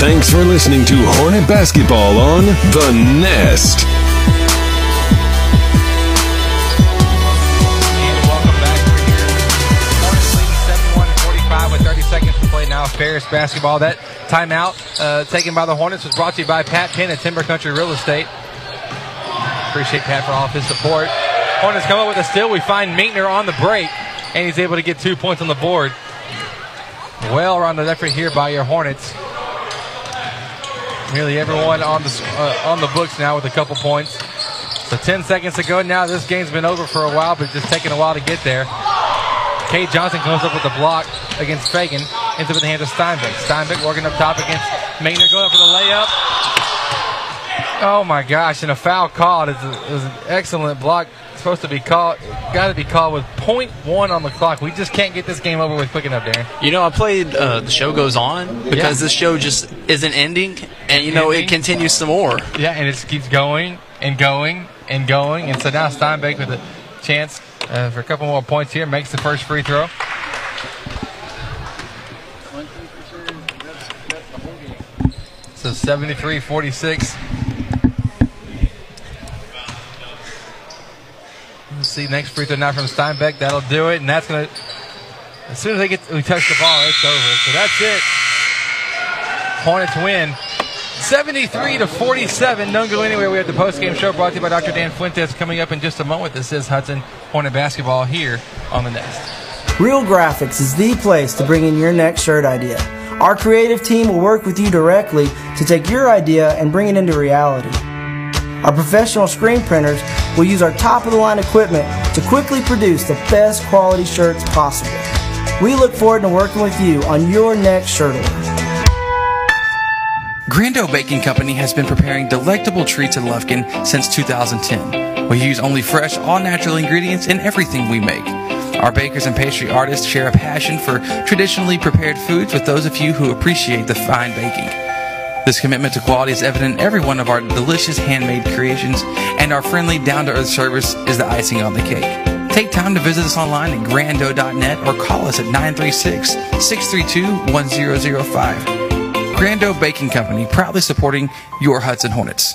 Thanks for listening to Hornet Basketball on The Nest. And welcome back. We're here. Hornets leading 7-1 and 45 with 30 seconds to play now. Ferris basketball. That timeout taken by the Hornets was brought to you by Pat Penn at Timber Country Real Estate. Appreciate Pat for all of his support. Hornets come up with a steal. We find Meitner on the break, and he's able to get 2 points on the board. Well-rounded effort here by your Hornets. Nearly everyone on the books now with a couple points. So 10 seconds to go now. This game's been over for a while, but just taking a while to get there. Cade Johnson comes up with the block against Fagan. Ends up in the hands of Steinbeck. Steinbeck working up top against Meitner, going up for the layup. Oh, my gosh, and a foul called. It was an excellent block. It's supposed to be called. Got to be called with .1 on the clock. We just can't get this game over with quick enough, Darren. You know, I played The Show Goes On because this show just isn't ending, and, you know, it continues some more. Yeah, and it keeps going and going and going. And so now Steinbeck with a chance for a couple more points here. Makes the first free throw. So 73-46. See, next free throw now from Steinbeck. That'll do it, and that's gonna. As soon as they touch the ball, it's over. So that's it. Hornets win, 73-47. Don't go anywhere. We have the post-game show brought to you by Dr. Dan Fuentes coming up in just a moment. This is Hudson Hornet Basketball here on The Nest. Real Graphics is the place to bring in your next shirt idea. Our creative team will work with you directly to take your idea and bring it into reality. Our professional screen printers will use our top-of-the-line equipment to quickly produce the best quality shirts possible. We look forward to working with you on your next shirt order. Grando Baking Company has been preparing delectable treats in Lufkin since 2010. We use only fresh, all-natural ingredients in everything we make. Our bakers and pastry artists share a passion for traditionally prepared foods with those of you who appreciate the fine baking. This commitment to quality is evident in every one of our delicious handmade creations, and our friendly, down-to-earth service is the icing on the cake. Take time to visit us online at grando.net or call us at 936-632-1005. Grando Baking Company, proudly supporting your Hudson Hornets.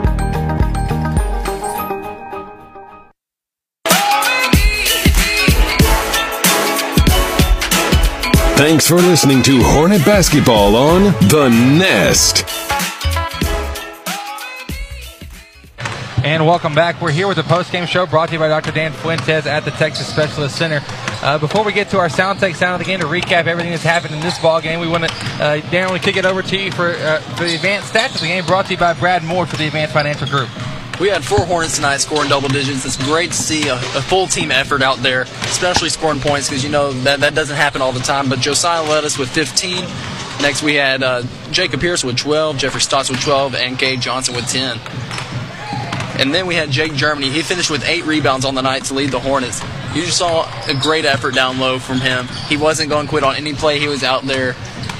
Thanks for listening to Hornet Basketball on The Nest. And welcome back. We're here with the post-game show brought to you by Dr. Dan Fuentes at the Texas Specialist Center. Before we get to our sound take sound of the game to recap everything that's happened in this ball game, we want to, Darren, we kick it over to you for the advanced stats of the game brought to you by Brad Moore for the Advanced Financial Group. We had 4 Hornets tonight scoring double digits. It's great to see a full team effort out there, especially scoring points because, you know, that doesn't happen all the time. But Josiah led us with 15. Next we had Jacob Pierce with 12, Jeffrey Stotts with 12, and Cade Johnson with 10. And then we had Jake Germany. He finished with 8 rebounds on the night to lead the Hornets. You just saw a great effort down low from him. He wasn't going to quit on any play. He was out there.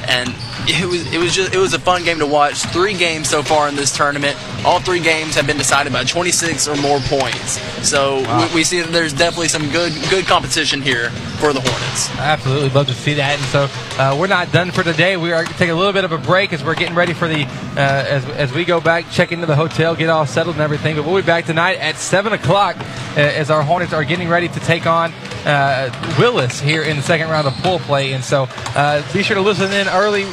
And It was a fun game to watch. 3 games so far in this tournament. All 3 games have been decided by 26 or more points. So we see that there's definitely some good competition here for the Hornets. Absolutely, love to see that. And so we're not done for today. We are going to take a little bit of a break as we're getting ready for the as we go back, check into the hotel, get all settled and everything. But we'll be back tonight at 7:00 as our Hornets are getting ready to take on Willis here in the second round of pool play. And so be sure to listen in early.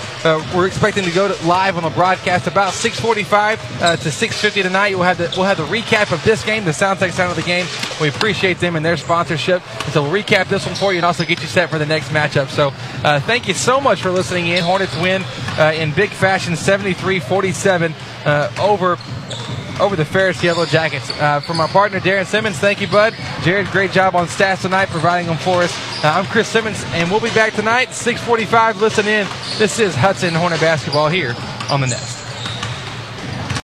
We're expecting to go live on the broadcast about 6:45 to 6:50 tonight. We'll have the recap of this game, the SoundTech sound of the game. We appreciate them and their sponsorship. So we'll recap this one for you and also get you set for the next matchup. So thank you so much for listening in. Hornets win in big fashion, 73-47 over the Ferris Yellow Jackets. From our partner, Darren Simmons, thank you, bud. Jared, great job on stats tonight, providing them for us. I'm Chris Simmons, and we'll be back tonight, 6:45. Listen in. This is Hudson Hornet Basketball here on The Nest.